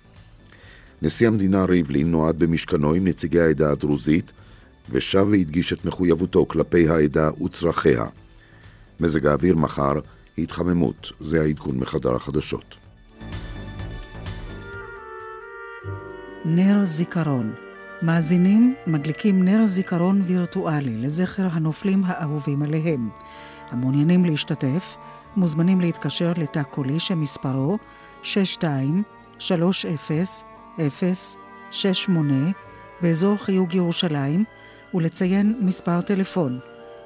נשיא המדינה ריבלין נועד במשכנו עם נציגי העדה הדרוזית ושב והדגיש את מחויבותו כלפי העדה וצרכיה. מזג האוויר מחר, התחממות, זה העדכון מחדר החדשות. נר זיכרון. מאזינים מדליקים נר זיכרון וירטואלי לזכר הנופלים האהובים עליהם. המעוניינים להשתתף מוזמנים להתקשר לתא קולי שמספרו שש שתיים שלוש אפס אפס שש שמונה באזור חיוג ירושלים ולציין מספר טלפון.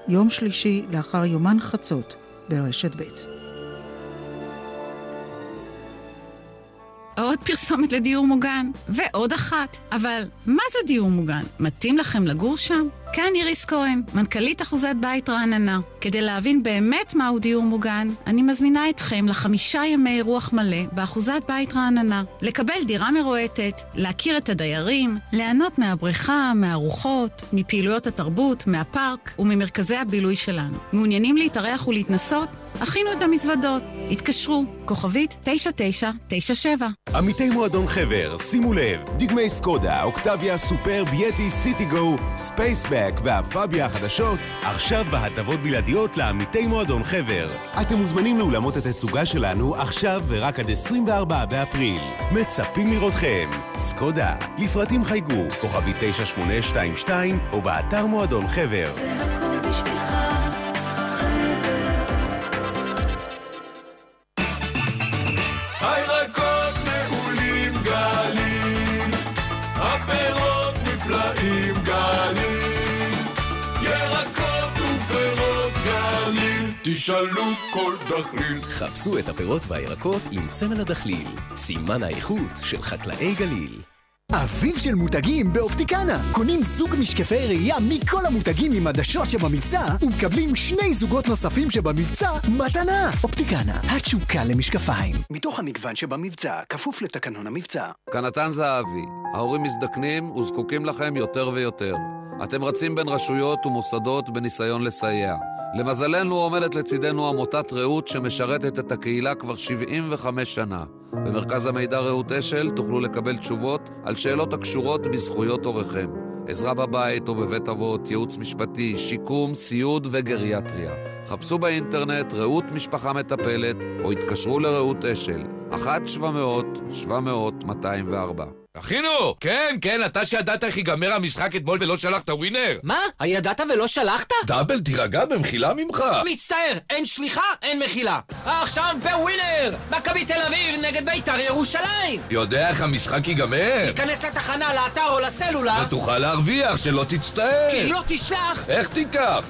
יום שלישי לאחר יומן חצות ברשת בית. עוד פרסומת לדיור מוגן, ועוד אחת. אבל מה זה דיור מוגן? מתאים לכם לגור שם? כאן איריס כהן, מנכ"לית אחוזת בית רעננה. כדי להבין באמת מהו דיור מוגן, אני מזמינה אתכם לחמישה ימי רוח מלא באחוזת בית רעננה. לקבל דירה מרועטת, להכיר את הדיירים, ליהנות מהבריכה, מהרוחות, מפעילויות התרבות, מהפארק וממרכזי הבילוי שלנו. מעוניינים להתארח ולהתנסות? הכינו את המזוודות. התקשרו, כוכבית תשע תשע תשע שבע. עמיתי מועדון חבר, שימו לב, דגמי סקודה, אוקטביה, סופר, בייטי, סיטי גו, ספייסבק והפאביה החדשות, עכשיו בהטבות בלעדיות לעמיתי מועדון חבר. אתם מוזמנים לאולמות התצוגה שלנו עכשיו ורק עד עשרים וארבעה באפריל. מצפים לראותכם. סקודה, לפרטים חייגו, כוכבית תשע שמונה שתיים שתיים או באתר מועדון חבר. זה הכל בשבילך. תשאלו כל דחליל. חפשו את הפירות והירקות עם סמל הדחליל, סימן האיכות של חקלאי גליל. אביב של מותגים באופטיקנה. קונים זוג משקפי ראייה מכל המותגים עם עדשות שבמבצע ומקבלים שני זוגות נוספים שבמבצע מתנה. אופטיקנה, התשוקה למשקפיים. מתוך המגוון שבמבצע, כפוף לתקנון המבצע. קנתן זהבי, ההורים מזדקנים וזקוקים לכם יותר ויותר. אתם רצים בין רשויות ומוסדות בניסיון לסייע. למזלנו עומדת לצידנו עמותת רעות שמשרתת את הקהילה כבר שבעים וחמש שנה. במרכז המידע רעות אשל תוכלו לקבל תשובות על שאלות הקשורות בזכויות עורכם. עזרה בבית או בבית אבות, ייעוץ משפטי, שיקום, סיוד וגריאטריה. חפשו באינטרנט רעות משפחה מטפלת או התקשרו לרעות אשל. אחת שבע אפס אפס שבע אפס אפס מאתיים וארבע. אחינו! כן, כן, אתה שידעת איך ייגמר המשחק אתמול ולא שלחת ווינר. מה? הידעת ולא שלחת? דאבל, תירגע במחילה ממך. מצטער, אין שליחה, אין מחילה. עכשיו בווינר! מכבי תל אביב נגד בית"ר ירושלים! יודע איך המשחק ייגמר? תיכנס לתחנה, לאתר או לסלולר. ותוכל להרוויח, שלא תצטער. כי לא תשלח. איך תיקח?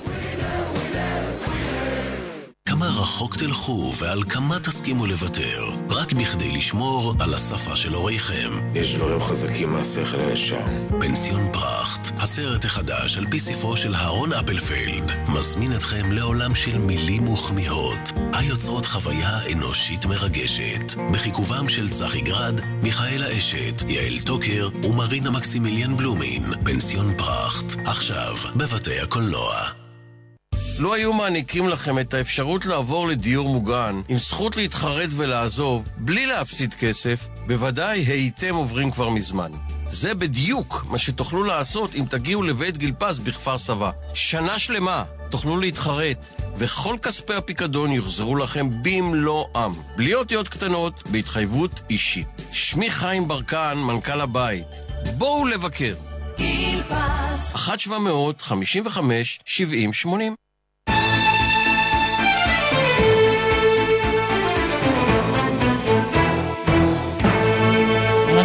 כמה רחוק תלכו ועל כמה תסכימו לוותר, רק בכדי לשמור על השפה של הוריכם. יש דברים חזקים מהשכל הישר. פנסיון פרחט, הסרט החדש על פי ספרו של אהרון אפלפלד, מזמין אתכם לעולם של מילים וחמיהות היוצרות חוויה אנושית מרגשת, בחיכובם של צחי גרד, מיכאלה אשת, יעל טוקר ומרינה מקסימיליאן בלומין. פנסיון פרחט, עכשיו בבתי הקולנוע. לא היו מעניקים לכם את האפשרות לעבור לדיור מוגן, עם זכות להתחרט ולעזוב, בלי להפסיד כסף, בוודאי הייתם עוברים כבר מזמן. זה בדיוק מה שתוכלו לעשות אם תגיעו לבית גלפס בכפר סבא. שנה שלמה תוכלו להתחרט, וכל כספי הפיקדון יוחזרו לכם במלואם, בלי אותיות קטנות, בהתחייבות אישית. שמי חיים ברקן, מנכ"ל הבית. בואו לבקר. גלפס. אחת שבע מאות חמישים וחמש שבעים שמונים.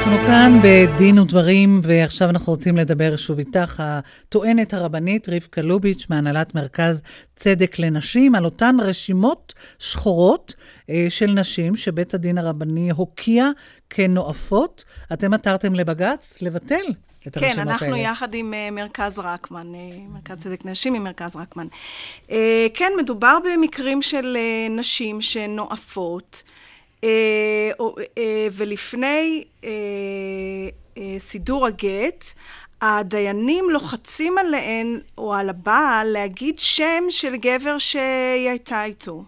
אנחנו כאן בדין ודברים, ועכשיו אנחנו רוצים לדבר שוב איתך, הטוענת הרבנית רבקה לוביץ' מהנהלת מרכז צדק לנשים, על אותן רשימות שחורות אה, של נשים שבית הדין הרבני הוקיע כנואפות. אתם עתרתם לבג"ץ לבטל את הרשימות האלה. כן, אנחנו האלה. יחד עם uh, מרכז רקמן, uh, מרכז צדק נשים עם מרכז רקמן. Uh, כן, מדובר במקרים של uh, נשים שנואפות, ולפני סידור הגט, הדיינים לוחצים עליהן או על הבעל להגיד שם של גבר שהיא הייתה איתו.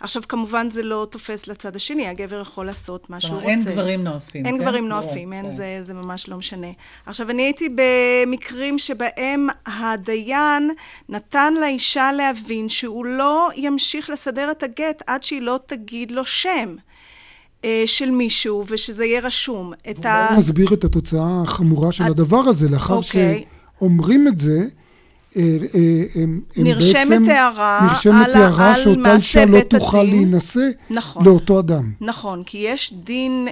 עכשיו כמובן זה לא תופס לצד השני, הגבר יכול לעשות מה שהוא רוצה. אין גברים נואפים. אין גברים נואפים, זה ממש לא משנה. עכשיו אני הייתי במקרים שבהם הדיין נתן לאישה להבין שהוא לא ימשיך לסדר את הגט עד שהיא לא תגיד לו שם של מישהו, ושזה יהיה רשום. ואולי נסביר את התוצאה החמורה של הדבר הזה, לאחר שאומרים את זה, נרשמת הערה על מעשה בית הדין לאותו אדם. נכון, כי יש דין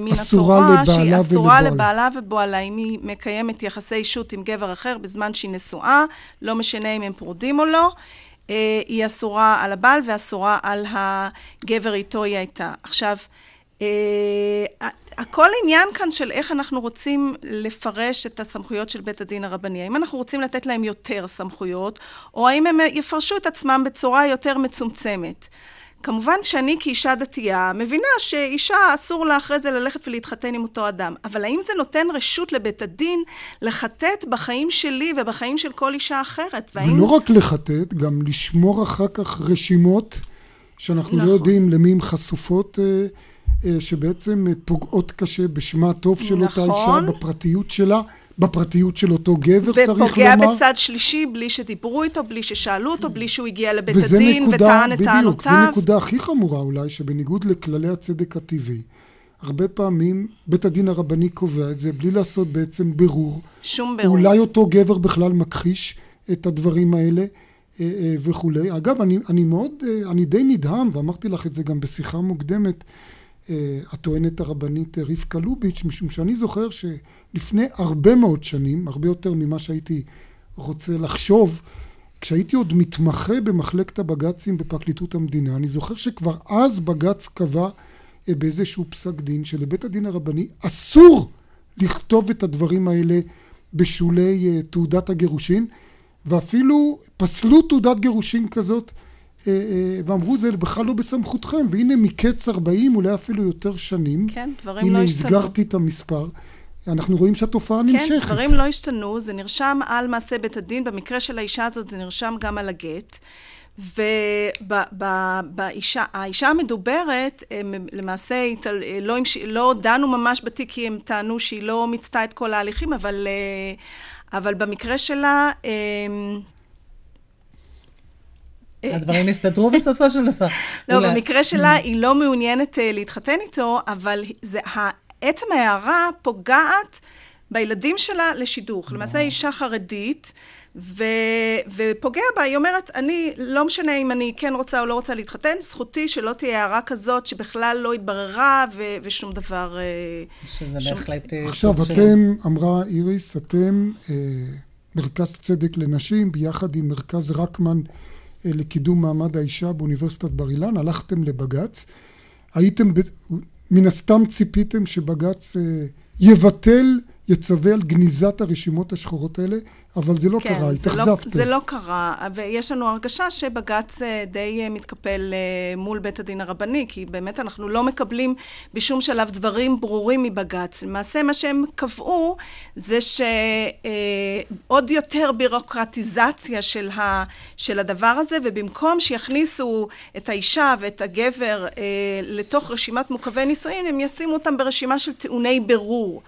מן התורה שהיא אסורה לבעלה ובועלה. אם היא מקיימת יחסי אישות עם גבר אחר בזמן שהיא נשואה, לא משנה אם הם פרודים או לא, היא אסורה על הבעל ואסורה על הגבר איתו היא הייתה. עכשיו, הכל עניין כאן של איך אנחנו רוצים לפרש את הסמכויות של בית הדין הרבני. האם אנחנו רוצים לתת להם יותר סמכויות, או האם הם יפרשו את עצמם בצורה יותר מצומצמת. כמובן שאני כאישה דתייה מבינה שאישה אסור לה אחרי זה ללכת ולהתחתן עם אותו אדם, אבל האם זה נותן רשות לבית הדין לחטט בחיים שלי ובחיים של כל אישה אחרת? והאם... ולא רק לחטט, גם לשמור אחר כך רשימות שאנחנו נכון. לא יודעים למי הם חשופות, שבעצם פוגעות קשה בשמה הטוב של נכון. אותה אישה, בפרטיות שלה, בפרטיות של אותו גבר, צריך לומר. ופוגע בצד שלישי, בלי שדיברו איתו, בלי ששאלו אותו, בלי שהוא הגיע לבית הדין וטען את טענותיו. זו נקודה הכי חמורה אולי, שבניגוד לכללי הצדק הטבעי, הרבה פעמים בית הדין הרבני קובע את זה, בלי לעשות בעצם ברור. שום ברור. אולי אותו גבר בכלל מכחיש את הדברים האלה וכו'. אגב, אני, אני מאוד, אני די נדהם, ואמרתי לך את זה גם בשיחה מוקדמת, הטוענת הרבנית רבקה לוביץ', משום שאני זוכר שלפני הרבה מאוד שנים, הרבה יותר ממה שהייתי רוצה לחשוב, כשהייתי עוד מתמחה במחלקת הבג"צים בפרקליטות המדינה, אני זוכר שכבר אז בג"ץ קבע באיזשהו פסק דין שלבית הדין הרבני אסור לכתוב את הדברים האלה בשולי תעודת הגירושין, ואפילו פסלו תעודת גירושין כזאת, ואמרו זה בכלל לא בסמכותכם, והנה מקץ ארבעים אולי אפילו יותר שנים, כן, דברים הנה לא הסגרתי את המספר, אנחנו רואים שהתופעה כן, נמשכת. כן, דברים לא השתנו, זה נרשם על מעשה בית הדין, במקרה של האישה הזאת זה נרשם גם על הגט, והאישה המדוברת, למעשה לא, לא דנו ממש בתיק, כי הם טענו שהיא לא מצטה את כל ההליכים, אבל, אבל במקרה שלה... הדברים הסתדרו בסופו של דבר. לא, במקרה שלה היא לא מעוניינת להתחתן איתו, אבל עצם ההערה פוגעת בילדים שלה לשידוך. למעשה היא אישה חרדית, ופוגע בה, היא אומרת, אני לא משנה אם אני כן רוצה או לא רוצה להתחתן, זכותי שלא תהיה הערה כזאת שבכלל לא התבררה ושום דבר... שזה בהחלט... עכשיו, אתם, אמרה איריס, אתם מרכז צדק לנשים, ביחד עם מרכז רקמן, לקידום מעמד האישה באוניברסיטת בר אילן, הלכתם לבג"ץ, הייתם, מן הסתם ציפיתם שבג"ץ יבטל יצווה על גניזת הרשימות השחורות האלה, אבל זה לא כן, קרה, התאכזבתם. לא, זה לא קרה, ויש לנו הרגשה שבג"ץ די מתקפל מול בית הדין הרבני, כי באמת אנחנו לא מקבלים בשום שלב דברים ברורים מבג"ץ. למעשה מה שהם קבעו זה שעוד יותר בירוקרטיזציה של, ה, של הדבר הזה, ובמקום שיכניסו את האישה ואת הגבר לתוך רשימת מוקווי נישואין, הם ישימו אותם ברשימה של טעוני ברור.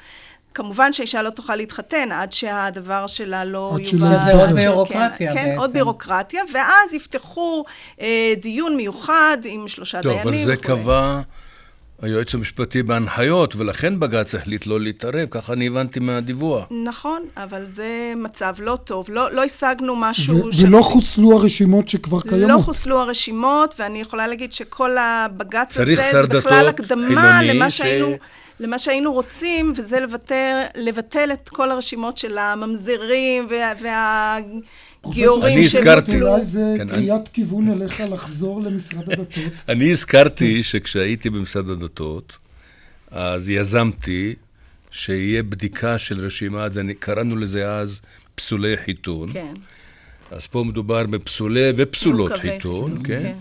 כמובן שהאישה לא תוכל להתחתן עד שהדבר שלה לא יובא. שזה עוד בירוקרטיה בעצם. כן, עוד בירוקרטיה, ואז יפתחו דיון מיוחד עם שלושה דיינים. טוב, אבל זה קבע היועץ המשפטי בהנחיות, ולכן בג"ץ החליט לא להתערב, ככה אני הבנתי מהדיווח. נכון, אבל זה מצב לא טוב, לא השגנו משהו... ולא חוסלו הרשימות שכבר קיימות. לא חוסלו הרשימות, ואני יכולה להגיד שכל הבג"ץ הזה זה בכלל הקדמה למה שהיינו... למה שהיינו רוצים, וזה לבטל, לבטל את כל הרשימות של הממזרים וה... גיורים שמתולו. אולי זה קריאת כיוון אליך לחזור למשרד הדתות. אני הזכרתי שכשהייתי במשרד הדתות, אז יזמתי שיהיה בדיקה של רשימה, קראנו לזה אז פסולי חיתון. כן. אז פה מדובר בפסולי ופסולות חיתון, כן.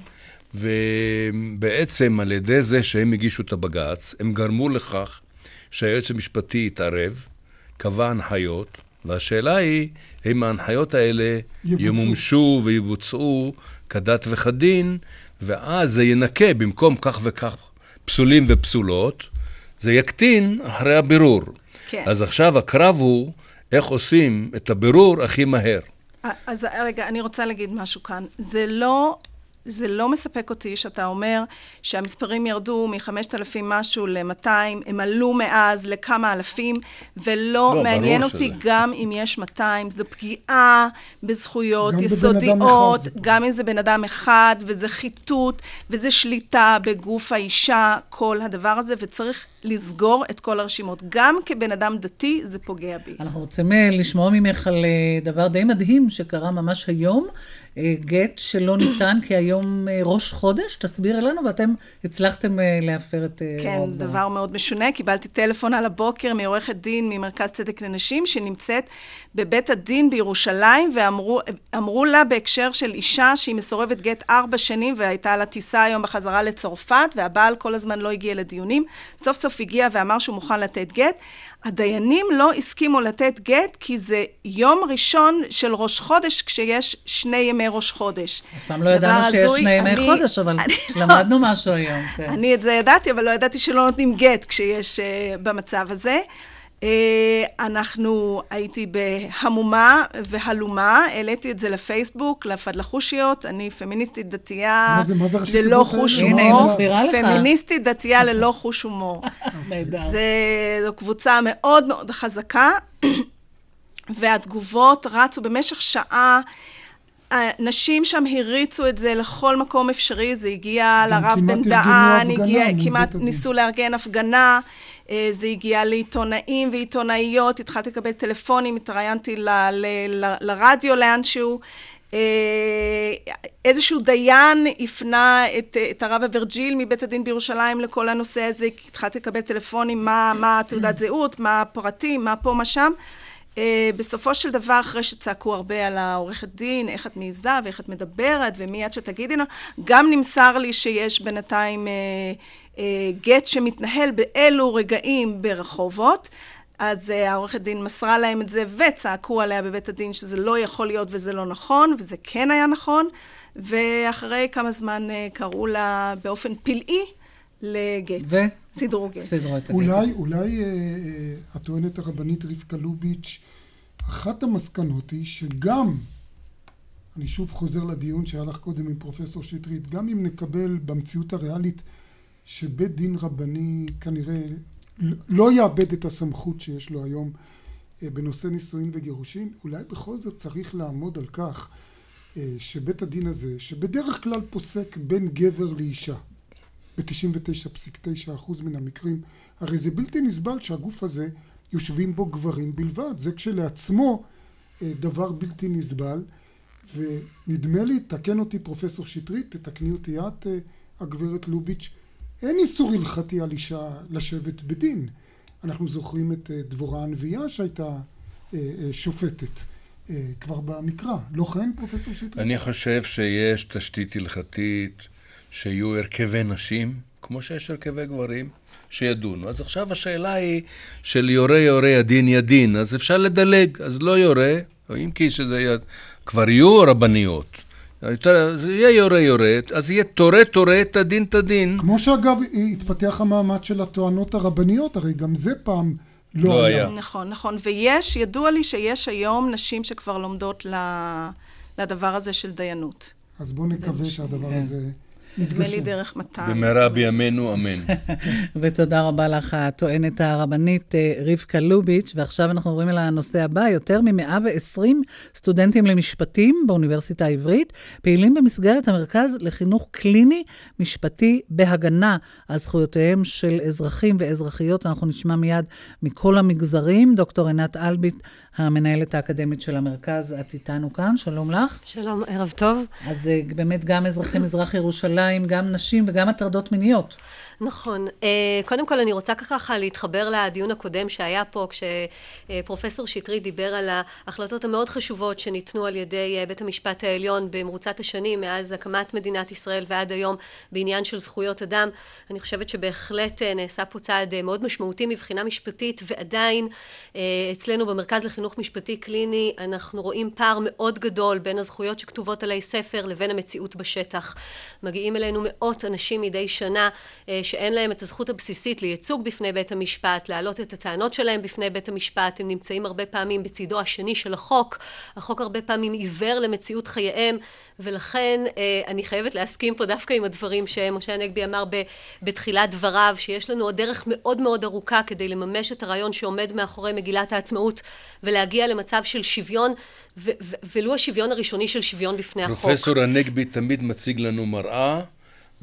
ובעצם על ידי זה שהם הגישו את הבג"ץ, הם גרמו לכך שהיועץ המשפטי התערב, קבע הנחיות, והשאלה היא, אם ההנחיות האלה יבוצעו. ימומשו ויבוצעו כדת וכדין, ואז זה ינקה במקום כך וכך פסולים ופסולות, זה יקטין אחרי הבירור. כן. אז עכשיו הקרב הוא איך עושים את הבירור הכי מהר. אז רגע, אני רוצה להגיד משהו כאן. זה לא... זה לא מספק אותי שאתה אומר שהמספרים ירדו מ-חמשת אלפים משהו ל-מאתיים, הם עלו מאז לכמה אלפים, ולא לא, מעניין אותי שזה. גם אם יש מאתיים, זו פגיעה בזכויות גם יסודיות, גם אם זה בן אדם אחד, וזה חיתות, וזה שליטה בגוף האישה, כל הדבר הזה, וצריך לסגור את כל הרשימות. גם כבן אדם דתי זה פוגע בי. אנחנו רוצים לשמוע ממך על דבר די מדהים שקרה ממש היום, גט שלא ניתן כי היום ראש חודש, תסביר לנו, ואתם הצלחתם להפר את... כן, רבה. דבר מאוד משונה, קיבלתי טלפון על הבוקר מעורכת דין ממרכז צדק לנשים שנמצאת בבית הדין בירושלים, ואמרו אמרו לה בהקשר של אישה שהיא מסורבת גט ארבע שנים והייתה על הטיסה היום בחזרה לצרפת, והבעל כל הזמן לא הגיע לדיונים, סוף סוף הגיע ואמר שהוא מוכן לתת גט, הדיינים לא הסכימו לתת גט, כי זה יום ראשון של ראש חודש, כשיש שני ימי ראש חודש. אף פעם לא ידענו שיש שני ימי חודש, אבל למדנו משהו היום. אני את זה ידעתי, אבל לא ידעתי שלא נותנים גט, כשיש במצב הזה. אנחנו הייתי בהמומה והלומה, העליתי את זה לפייסבוק, לפדלחושיות, אני פמיניסטית דתייה ללא חוש הומור, פמיניסטית דתייה ללא חוש הומור. זו קבוצה מאוד מאוד חזקה, והתגובות רצו במשך שעה, נשים שם הריצו את זה לכל מקום אפשרי, זה הגיע לרב בן דהן, כמעט ניסו לארגן הפגנה, זה הגיע לעיתונאים ועיתונאיות, התחלתי לקבל טלפונים, התראיינתי לרדיו לאנשהו, איזשהו דיין הפנה את, את הרב אברג'יל מבית הדין בירושלים לכל הנושא הזה, התחלתי לקבל טלפונים, מה, מה תעודת זהות, מה הפרטים, מה פה, מה שם, בסופו של דבר, אחרי שצעקו הרבה על העורכת דין, איך את מעיזה ואיך את מדברת ומיד שתגידי לנו, גם נמסר לי שיש בינתיים גט שמתנהל באלו רגעים ברחובות, אז העורכת דין מסרה להם את זה וצעקו עליה בבית הדין שזה לא יכול להיות וזה לא נכון, וזה כן היה נכון, ואחרי כמה זמן קראו לה באופן פלאי לגט. ו? סידרו גט. סידרו את הדין. אולי, אולי הטוענת הרבנית רבקה לוביץ', אחת המסקנות היא שגם, אני שוב חוזר לדיון שהיה לך קודם עם פרופסור שטרית, גם אם נקבל במציאות הריאלית, שבית דין רבני כנראה לא יאבד את הסמכות שיש לו היום בנושא נישואין וגירושין, אולי בכל זאת צריך לעמוד על כך שבית הדין הזה, שבדרך כלל פוסק בין גבר לאישה, ב-תשעים ותשע נקודה תשע אחוז מן המקרים, הרי זה בלתי נסבל שהגוף הזה יושבים בו גברים בלבד, זה כשלעצמו דבר בלתי נסבל, ונדמה לי, תקן אותי פרופסור שטרית, תתקני אותי את הגברת לוביץ', אין איסור הלכתי על אישה לשבת בדין, אנחנו זוכרים את דבורה הנביאה שהייתה שופטת כבר במקרא, לא כן, פרופסור שטרית? אני חושב שיש תשתית הלכתית שיהיו הרכבי נשים, כמו שיש הרכבי גברים, שידונו. אז עכשיו השאלה היא של יורה יורה ידין ידין, אז אפשר לדלג, אז לא יורה, או אם כי שזה יד... כבר יהיו רבניות. אז יהיה יורה יורה, אז יהיה תורה תורה, תדין תדין. כמו שאגב התפתח המעמד של הטוענות הרבניות, הרי גם זה פעם לא, לא היה. היה. נכון, נכון, ויש, ידוע לי שיש היום נשים שכבר לומדות לדבר הזה של דיינות. אז בואו נקווה שהדבר כן. הזה... נדמה לי דרך מאתיים. במהרה בימינו, אמן. ותודה רבה לך, טוענת הרבנית רבקה לוביץ', ועכשיו אנחנו עוברים אל הנושא הבא, יותר מ-מאה ועשרים סטודנטים למשפטים באוניברסיטה העברית, פעילים במסגרת המרכז לחינוך קליני משפטי בהגנה על זכויותיהם של אזרחים ואזרחיות, אנחנו נשמע מיד מכל המגזרים, דוקטור עינת אלבין, המנהלת האקדמית של המרכז, את איתנו כאן, שלום לך. שלום, ערב טוב. אז באמת גם אזרחים, אזרח ירושלים, גם נשים וגם הטרדות מיניות. נכון. קודם כל אני רוצה ככה להתחבר לדיון הקודם שהיה פה, כשפרופסור שטרית דיבר על ההחלטות המאוד חשובות שניתנו על ידי בית המשפט העליון במרוצת השנים, מאז הקמת מדינת ישראל ועד היום בעניין של זכויות אדם. אני חושבת שבהחלט נעשה פה צעד מאוד משמעותי מבחינה משפטית, ועדיין אצלנו במרכז לחינוך חינוך משפטי קליני, אנחנו רואים פער מאוד גדול בין הזכויות שכתובות עלי ספר לבין המציאות בשטח. מגיעים אלינו מאות אנשים מדי שנה שאין להם את הזכות הבסיסית לייצוג בפני בית המשפט, להעלות את הטענות שלהם בפני בית המשפט. הם נמצאים הרבה פעמים בצדו השני של החוק. החוק הרבה פעמים עיוור למציאות חייהם, ולכן אני חייבת להסכים פה דווקא עם הדברים שמשה נגבי אמר בתחילת דבריו, שיש לנו עוד דרך מאוד מאוד ארוכה כדי לממש את הרעיון שעומד מאחורי מגילת העצמאות ולהגיע למצב של שוויון, ו- ו- ולו השוויון הראשוני של שוויון בפני החוק. פרופסור הנגבי תמיד מציג לנו מראה,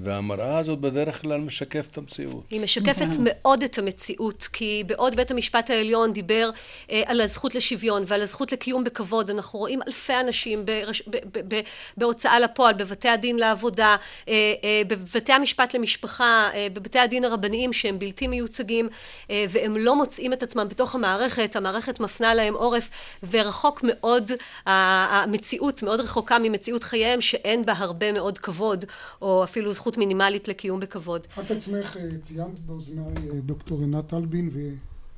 והמראה הזאת בדרך כלל משקפת את המציאות. היא משקפת מאוד את המציאות, כי בעוד בית המשפט העליון דיבר אה, על הזכות לשוויון ועל הזכות לקיום בכבוד, אנחנו רואים אלפי אנשים ברש... ב- ב- ב- בהוצאה לפועל, בבתי הדין לעבודה, אה, אה, בבתי המשפט למשפחה, אה, בבתי הדין הרבניים שהם בלתי מיוצגים, אה, והם לא מוצאים את עצמם בתוך המערכת, המערכת מפנה להם עורף, ורחוק מאוד, המציאות מאוד רחוקה ממציאות חייהם, שאין בה הרבה מאוד כבוד, או אפילו זכות מינימלית לקיום בכבוד. את עצמך ציינת באוזניי דוקטור עינת אלבין,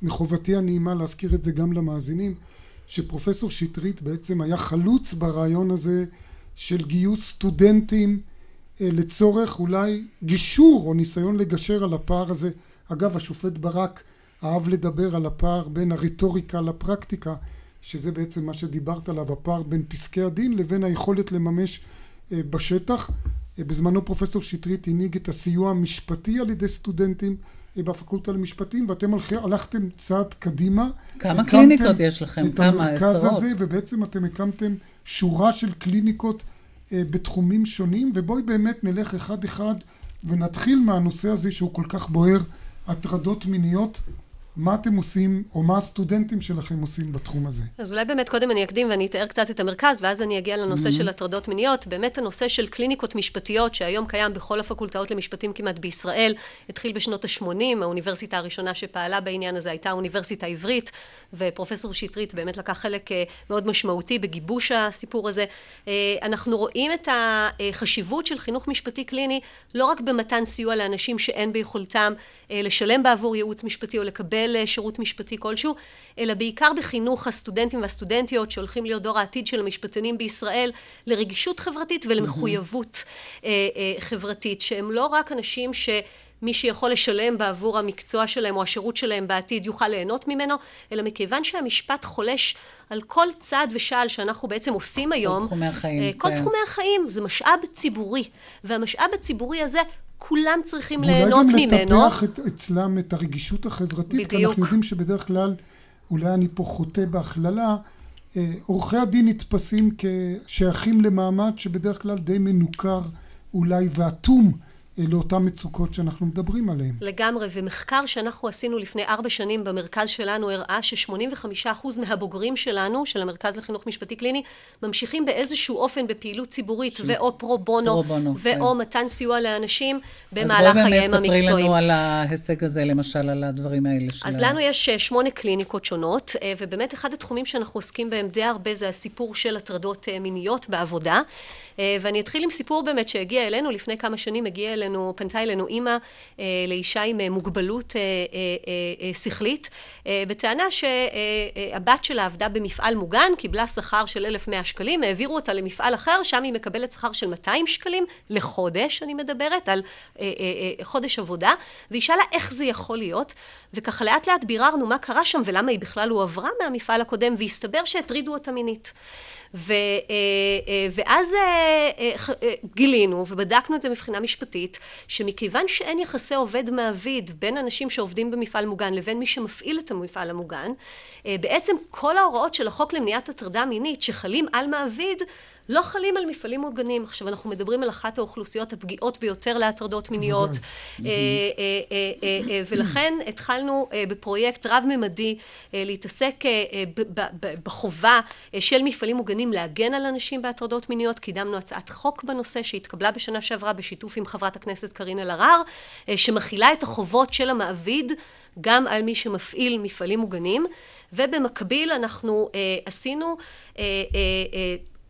ומחובתי הנעימה להזכיר את זה גם למאזינים, שפרופסור שטרית בעצם היה חלוץ ברעיון הזה של גיוס סטודנטים לצורך אולי גישור או ניסיון לגשר על הפער הזה. אגב, השופט ברק אהב לדבר על הפער בין הרטוריקה לפרקטיקה, שזה בעצם מה שדיברת עליו, הפער בין פסקי הדין לבין היכולת לממש בשטח. בזמנו פרופסור שטרית הנהיג את הסיוע המשפטי על ידי סטודנטים בפקולטה למשפטים, ואתם הלכתם צעד קדימה. כמה קליניקות יש לכם? כמה עשרות? את המרכז הזה, ובעצם אתם הקמתם שורה של קליניקות בתחומים שונים, ובואי באמת נלך אחד אחד ונתחיל מהנושא הזה שהוא כל כך בוער, הטרדות מיניות. מה אתם עושים, או מה הסטודנטים שלכם עושים בתחום הזה? אז אולי באמת קודם אני אקדים ואני אתאר קצת את המרכז, ואז אני אגיע לנושא mm-hmm. של הטרדות מיניות. באמת הנושא של קליניקות משפטיות, שהיום קיים בכל הפקולטאות למשפטים כמעט בישראל, התחיל בשנות ה-שמונים, האוניברסיטה הראשונה שפעלה בעניין הזה הייתה האוניברסיטה העברית, ופרופסור שטרית באמת לקח חלק מאוד משמעותי בגיבוש הסיפור הזה. אנחנו רואים את החשיבות של חינוך משפטי קליני, לא רק במתן סיוע לאנשים שאין ביכולתם לשלם בעבור ייעוץ משפטי או לקבל לשירות משפטי כלשהו, אלא בעיקר בחינוך הסטודנטים והסטודנטיות שהולכים להיות דור העתיד של המשפטנים בישראל, לרגישות חברתית ולמחויבות חברתית, שהם לא רק אנשים ש... מי שיכול לשלם בעבור המקצוע שלהם או השירות שלהם בעתיד יוכל ליהנות ממנו, אלא מכיוון שהמשפט חולש על כל צעד ושעל שאנחנו בעצם עושים היום. כל תחומי החיים. כל תחומי החיים, זה משאב ציבורי, והמשאב הציבורי הזה כולם צריכים ליהנות ממנו. אולי גם לטפח אצלם את הרגישות החברתית, כי אנחנו יודעים שבדרך כלל, אולי אני פה חוטא בהכללה, עורכי הדין נתפסים כשייכים למעמד שבדרך כלל די מנוכר אולי ואטום לאותן מצוקות שאנחנו מדברים עליהן. לגמרי, ומחקר שאנחנו עשינו לפני ארבע שנים במרכז שלנו הראה ש-שמונים וחמישה אחוז מהבוגרים שלנו, של המרכז לחינוך משפטי קליני, ממשיכים באיזשהו אופן בפעילות ציבורית ש... ואו פרו בונו, בונו ואו כן. מתן סיוע לאנשים במהלך חייהם המקצועיים. אז בואו באמת ספרי לנו על ההישג הזה, למשל על הדברים האלה שלנו. אז לנו יש שמונה קליניקות שונות, ובאמת אחד התחומים שאנחנו עוסקים בהם די הרבה זה הסיפור של הטרדות מיניות בעבודה, ואני אתחיל עם סיפור באמת שהגיע אלינו לפני כמה שנים, הגיע אלינו, פנתה אלינו אימא לאישה עם מוגבלות שכלית, בטענה שהבת שלה עבדה במפעל מוגן, קיבלה שכר של אלף ומאה שקלים, העבירו אותה למפעל אחר, שם היא מקבלת שכר של מאתיים שקלים לחודש, אני מדברת על חודש עבודה, והיא שאלה איך זה יכול להיות, וככה לאט לאט ביררנו מה קרה שם ולמה היא בכלל הועברה מהמפעל הקודם, והסתבר שהטרידו אותה מינית. ו, ואז גילינו ובדקנו את זה מבחינה משפטית, שמכיוון שאין יחסי עובד מעביד בין אנשים שעובדים במפעל מוגן לבין מי שמפעיל את המפעל המוגן, בעצם כל ההוראות של החוק למניעת הטרדה מינית שחלים על מעביד לא חלים על מפעלים מוגנים. עכשיו אנחנו מדברים על אחת האוכלוסיות הפגיעות ביותר להטרדות מיניות, ולכן התחלנו בפרויקט רב-ממדי להתעסק בחובה של מפעלים מוגנים להגן על אנשים בהטרדות מיניות. קידמנו הצעת חוק בנושא שהתקבלה בשנה שעברה בשיתוף עם חברת הכנסת קרין אלהרר, שמכילה את החובות של המעביד גם על מי שמפעיל מפעלים מוגנים, ובמקביל אנחנו עשינו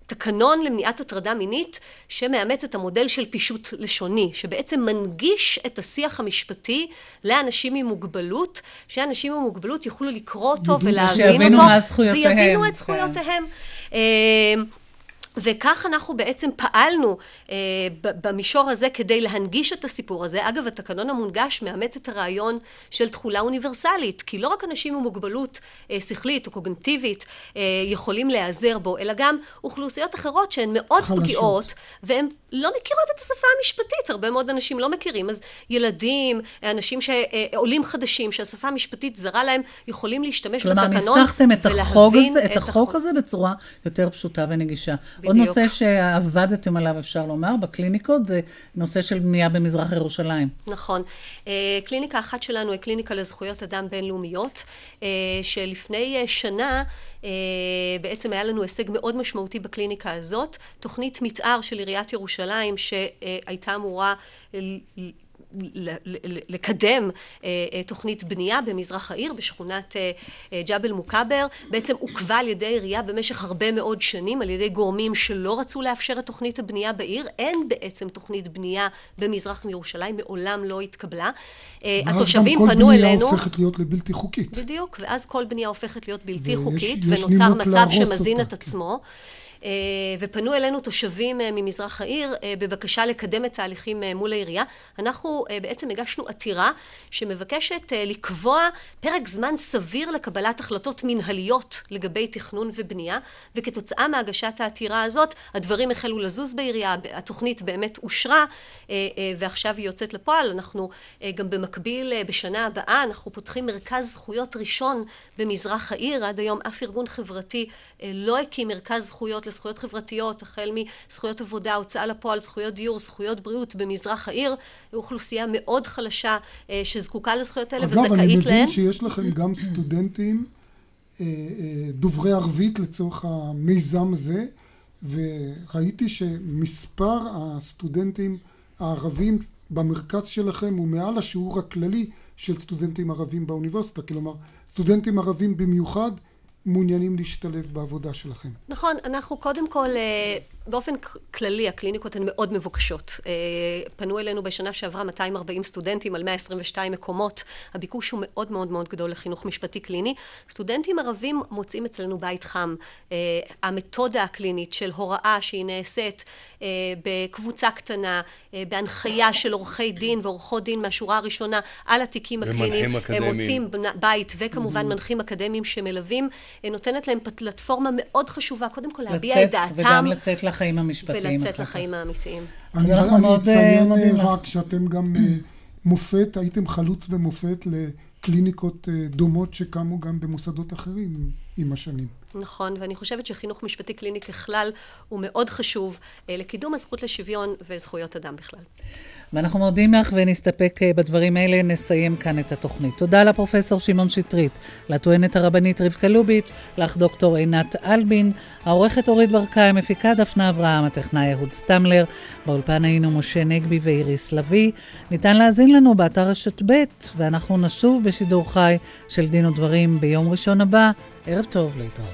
תקנון למניעת הטרדה מינית שמאמץ את המודל של פישוט לשוני, שבעצם מנגיש את השיח המשפטי לאנשים עם מוגבלות, שאנשים עם מוגבלות יוכלו לקרוא אותו ולהבין אותו, ויבינו את זכויותיהם. וכך אנחנו בעצם פעלנו אה, במישור הזה כדי להנגיש את הסיפור הזה. אגב, התקנון המונגש מאמץ את הרעיון של תחולה אוניברסלית, כי לא רק אנשים עם מוגבלות אה, שכלית או קוגניטיבית אה, יכולים להיעזר בו, אלא גם אוכלוסיות אחרות שהן מאוד חלשות. פגיעות, והן לא מכירות את השפה המשפטית, הרבה מאוד אנשים לא מכירים, אז ילדים, אנשים שעולים חדשים, שהשפה המשפטית זרה להם, יכולים להשתמש כלומר, בתקנון. כלומר, ניסחתם את החוק הזה, את החוק הזה בצורה יותר פשוטה ונגישה. עוד נושא שעבדתם עליו, אפשר לומר, בקליניקות, זה נושא של בנייה במזרח ירושלים. נכון. קליניקה אחת שלנו היא קליניקה לזכויות אדם בינלאומיות, שלפני שנה בעצם היה לנו הישג מאוד משמעותי בקליניקה הזאת. תוכנית מתאר של עיריית ירושלים שהייתה אמורה לקדם תוכנית בנייה במזרח העיר בשכונת ג'בל מוקאבר, בעצם עוקבה על ידי עירייה במשך הרבה מאוד שנים על ידי גורמים שלא רצו לאפשר את תוכנית הבנייה בעיר. אין בעצם תוכנית בנייה במזרח מירושלים, מעולם לא התקבלה. התושבים פנו אלינו. ואז גם כל בנייה הופכת להיות לבלתי חוקית. בדיוק, ואז כל בנייה הופכת להיות בלתי חוקית ונוצר מצב שמזין את עצמו. ופנו אלינו תושבים ממזרח העיר בבקשה לקדם את תהליכים מול העירייה. אנחנו בעצם הגשנו עתירה שמבקשת לקבוע פרק זמן סביר לקבלת החלטות מנהליות לגבי תכנון ובנייה, וכתוצאה מהגשת העתירה הזאת הדברים החלו לזוז בעירייה, התוכנית באמת אושרה ועכשיו היא יוצאת לפועל. אנחנו גם במקביל בשנה הבאה אנחנו פותחים מרכז זכויות ראשון במזרח העיר. עד היום אף ארגון חברתי לא הקים מרכז זכויות זכויות חברתיות, החל מזכויות עבודה, הוצאה לפועל, זכויות דיור, זכויות בריאות במזרח העיר, אוכלוסייה מאוד חלשה שזקוקה לזכויות האלה וזכאית להן. אגב, אני מבין שיש לכם גם סטודנטים דוברי ערבית לצורך המיזם הזה, וראיתי שמספר הסטודנטים הערבים במרכז שלכם הוא מעל השיעור הכללי של סטודנטים ערבים באוניברסיטה, כלומר סטודנטים ערבים במיוחד מעוניינים להשתלב בעבודה שלכם. נכון, אנחנו קודם כל, באופן כללי, הקליניקות הן מאוד מבוקשות. פנו אלינו בשנה שעברה מאתיים וארבעים סטודנטים על מאה עשרים ושתיים מקומות. הביקוש הוא מאוד מאוד מאוד גדול לחינוך משפטי קליני. סטודנטים ערבים מוצאים אצלנו בית חם. המתודה הקלינית של הוראה שהיא נעשית בקבוצה קטנה, בהנחיה של עורכי דין ועורכות דין מהשורה הראשונה על התיקים הקליניים. הם מוצאים בית וכמובן מנחים אקדמיים שמלווים, נותנת להם פלטפורמה מאוד חשובה, קודם כל להביע את דעתם. וגם לצאת לחיים המשפטיים. ולצאת לחיים האמיתיים. אני אציין רק שאתם גם מופת, הייתם חלוץ ומופת לקליניקות דומות שקמו גם במוסדות אחרים עם השנים. נכון, ואני חושבת שחינוך משפטי קליני ככלל הוא מאוד חשוב לקידום הזכות לשוויון וזכויות אדם בכלל. ואנחנו מודים לך ונסתפק בדברים האלה, נסיים כאן את התוכנית. תודה לפרופסור שמעון שיטרית, לטוענת הרבנית רבקה לוביץ', לך דוקטור עינת אלבין, העורכת אורית ברכאי, המפיקה דפנה אברהם, הטכנאי יהוד סטמלר, באולפן היינו משה נגבי ואיריס לוי. ניתן להזין לנו באתר רשת ב' ואנחנו נשוב בשידור חי של דין ודברים ביום ראשון הבא. ערב טוב, להתראות.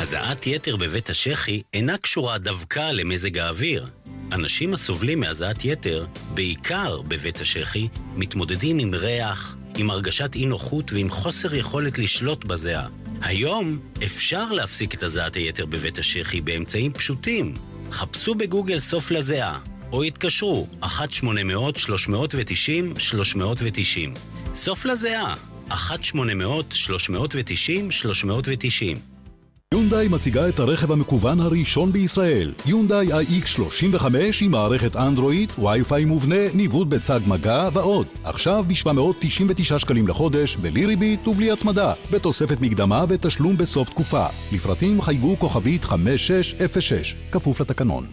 הזעת יתר בבית השכי אינה קשורה דווקא למזג האוויר. אנשים הסובלים מהזעת יתר, בעיקר בבית השכי, מתמודדים עם ריח, עם הרגשת אי נוחות ועם חוסר יכולת לשלוט בזיעה. היום אפשר להפסיק את הזעת היתר בבית השכי באמצעים פשוטים. חפשו בגוגל סוף לזיעה, או התקשרו אחת שמונה מאות שלוש תשעים שלוש תשעים. סוף לזיעה, אחת שמונה מאות שלוש תשעים שלוש תשעים. יונדאי מציגה את הרכב המקוון הראשון בישראל, יונדאי איי אקס שלושים וחמש עם מערכת אנדרואיד, וי-פיי מובנה, ניווט בצג מגע ועוד. עכשיו ב-שבע מאות תשעים ותשעה שקלים לחודש, בלי ריבית ובלי הצמדה, בתוספת מקדמה ותשלום בסוף תקופה. לפרטים חייגו כוכבית חמש שש אפס שש, כפוף לתקנון.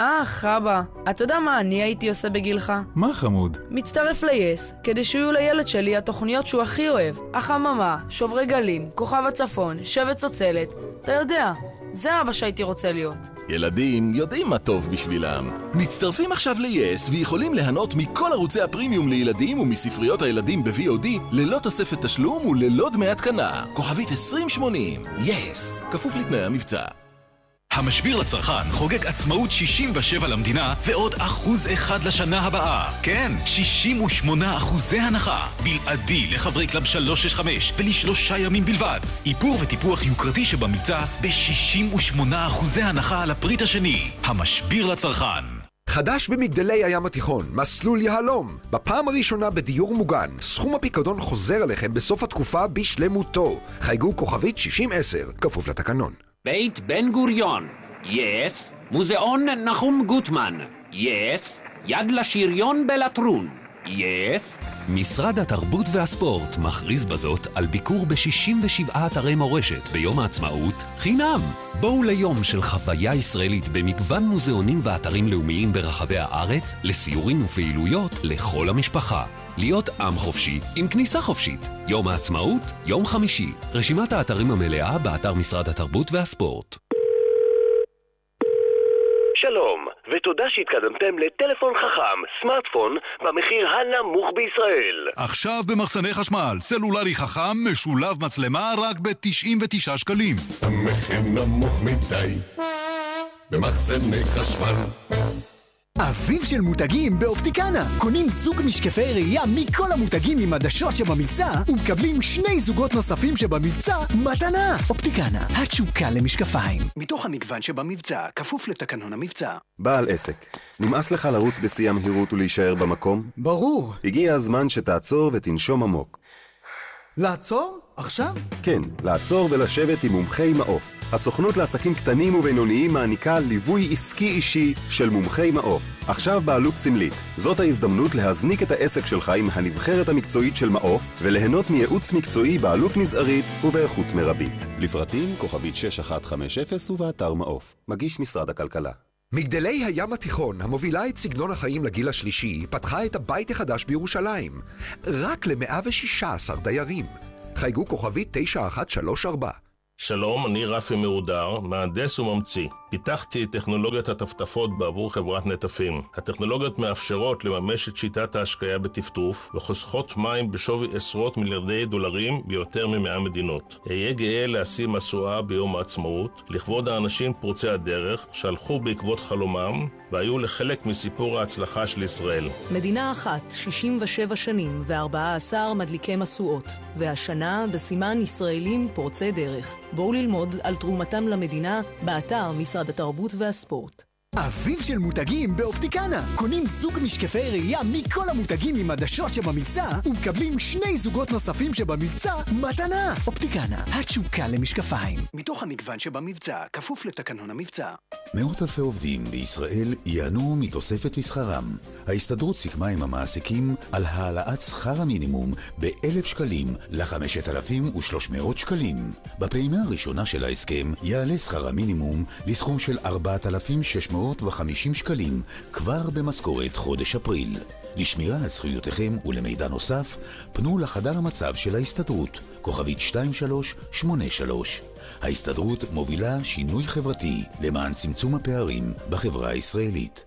אה, חבא, אתה יודע מה אני הייתי עושה בגילך? מה חמוד? מצטרף ל-יס, כדי שיהיו לילד שלי התוכניות שהוא הכי אוהב. החממה, שוברי גלים, כוכב הצפון, שבט סוצלת. אתה יודע, זה אבא שהייתי רוצה להיות. ילדים יודעים מה טוב בשבילם. מצטרפים עכשיו ל-יס ויכולים ליהנות מכל ערוצי הפרימיום לילדים ומספריות הילדים ב-וי או די ללא תוספת תשלום וללא דמי התקנה. כוכבית עשרים שמונים. יס, כפוף לתנאי המבצע. המשביר לצרכן חוגג עצמאות שישים ושבע למדינה ועוד אחוז אחד לשנה הבאה. כן, שישים ושמונה אחוזי הנחה. בלעדי לחברי קלאב שלוש שש חמש ולשלושה ימים בלבד. איפור וטיפוח יוקרתי שבמבצע ב-שישים ושמונה אחוזי הנחה על הפריט השני. המשביר לצרכן. חדש במגדלי הים התיכון, מסלול יהלום. בפעם הראשונה בדיור מוגן, סכום הפיקדון חוזר אליכם בסוף התקופה בשלמותו. חייגו כוכבית שישים עשר, כפוף לתקנון. בית בן גוריון, יס, מוזיאון נחום גוטמן, יס, יד לשריון בלטרון, יס. משרד התרבות והספורט מכריז בזאת על ביקור ב-שישים ושבעה אתרי מורשת ביום העצמאות חינם. בואו ליום של חוויה ישראלית במגוון מוזיאונים ואתרים לאומיים ברחבי הארץ, לסיורים ופעילויות לכל המשפחה. להיות עם חופשי עם כניסה חופשית. יום העצמאות, יום חמישי. רשימת האתרים המלאה באתר משרד התרבות והספורט. שלום, ותודה שהתקדמתם לטלפון חכם, סמארטפון, במחיר הנמוך בישראל. עכשיו במחסני חשמל, סלולרי חכם משולב מצלמה רק ב-תשעים ותשעה שקלים. המחיר נמוך מדי, במחסני חשמל. אביב של מותגים באופטיקנה. קונים זוג משקפי ראייה מכל המותגים עם עדשות שבמבצע ומקבלים שני זוגות נוספים שבמבצע מתנה. אופטיקנה, התשוקה למשקפיים. מתוך המגוון שבמבצע, כפוף לתקנון המבצע. בעל עסק, נמאס לך לרוץ בשיא המהירות ולהישאר במקום? ברור. הגיע הזמן שתעצור ותנשום עמוק. לעצור? עכשיו? כן, לעצור ולשבת עם מומחי מעוף. הסוכנות לעסקים קטנים ובינוניים מעניקה ליווי עסקי אישי של מומחי מעוף. עכשיו בעלות סמלית. זאת ההזדמנות להזניק את העסק שלך עם הנבחרת המקצועית של מעוף וליהנות מייעוץ מקצועי בעלות מזערית ובאיכות מרבית. לפרטים כוכבית שש אחת חמש אפס ובאתר מעוף. מגיש משרד הכלכלה. מגדלי הים התיכון, המובילה את סגנון החיים לגיל השלישי, פתחה את הבית החדש בירושלים. רק ל-מאה ושש עשר דיירים. חייגו כוכבית תשע אחת שלוש ארבע. שלום, אני רפי מאודר, מהנדס וממציא. פיתחתי טכנולוגיית הטפטפות בעבור חברת נטפים. הטכנולוגיות מאפשרות לממש את שיטת ההשקיה בטפטוף וחוסכות מים בשווי עשרות מיליארדי דולרים ביותר ממאה מדינות. היה גאה להשיא מסועה ביום העצמאות, לכבוד האנשים פורצי הדרך שהלכו בעקבות חלומם והיו לחלק מסיפור ההצלחה של ישראל. מדינה אחת, שישים ושבע שנים ו-ארבעה עשר מדליקי מסועות, והשנה בסימן ישראלים פורצי דרך. בואו ללמוד על תרומתם למדינה באתר משרד התרבות והספורט. אביב של מותגים באופטיקנה. קונים זוג משקפי ראייה מכל המותגים עם עדשות שבמבצע ומקבלים שני זוגות נוספים שבמבצע מתנה. אופטיקנה, התשוקה למשקפיים. מתוך המגוון שבמבצע, כפוף לתקנון המבצע. מאות אלפי עובדים בישראל יענו מתוספת לשכרם. ההסתדרות סיכמה עם המעסיקים על העלאת שכר המינימום באלף שקלים ל-חמשת אלפים ושלוש מאות שקלים. בפעימה הראשונה של ההסכם יעלה שכר המינימום לסכום של ארבעת אלפים שש מאות וחמישים שקלים כבר במשכורת חודש אפריל. לשמירה על זכויותיכם ולמידע נוסף פנו לחדר המצב של ההסתדרות כוכבית שתיים שלוש שמונה שלוש. ההסתדרות מובילה שינוי חברתי למען צמצום הפערים בחברה הישראלית.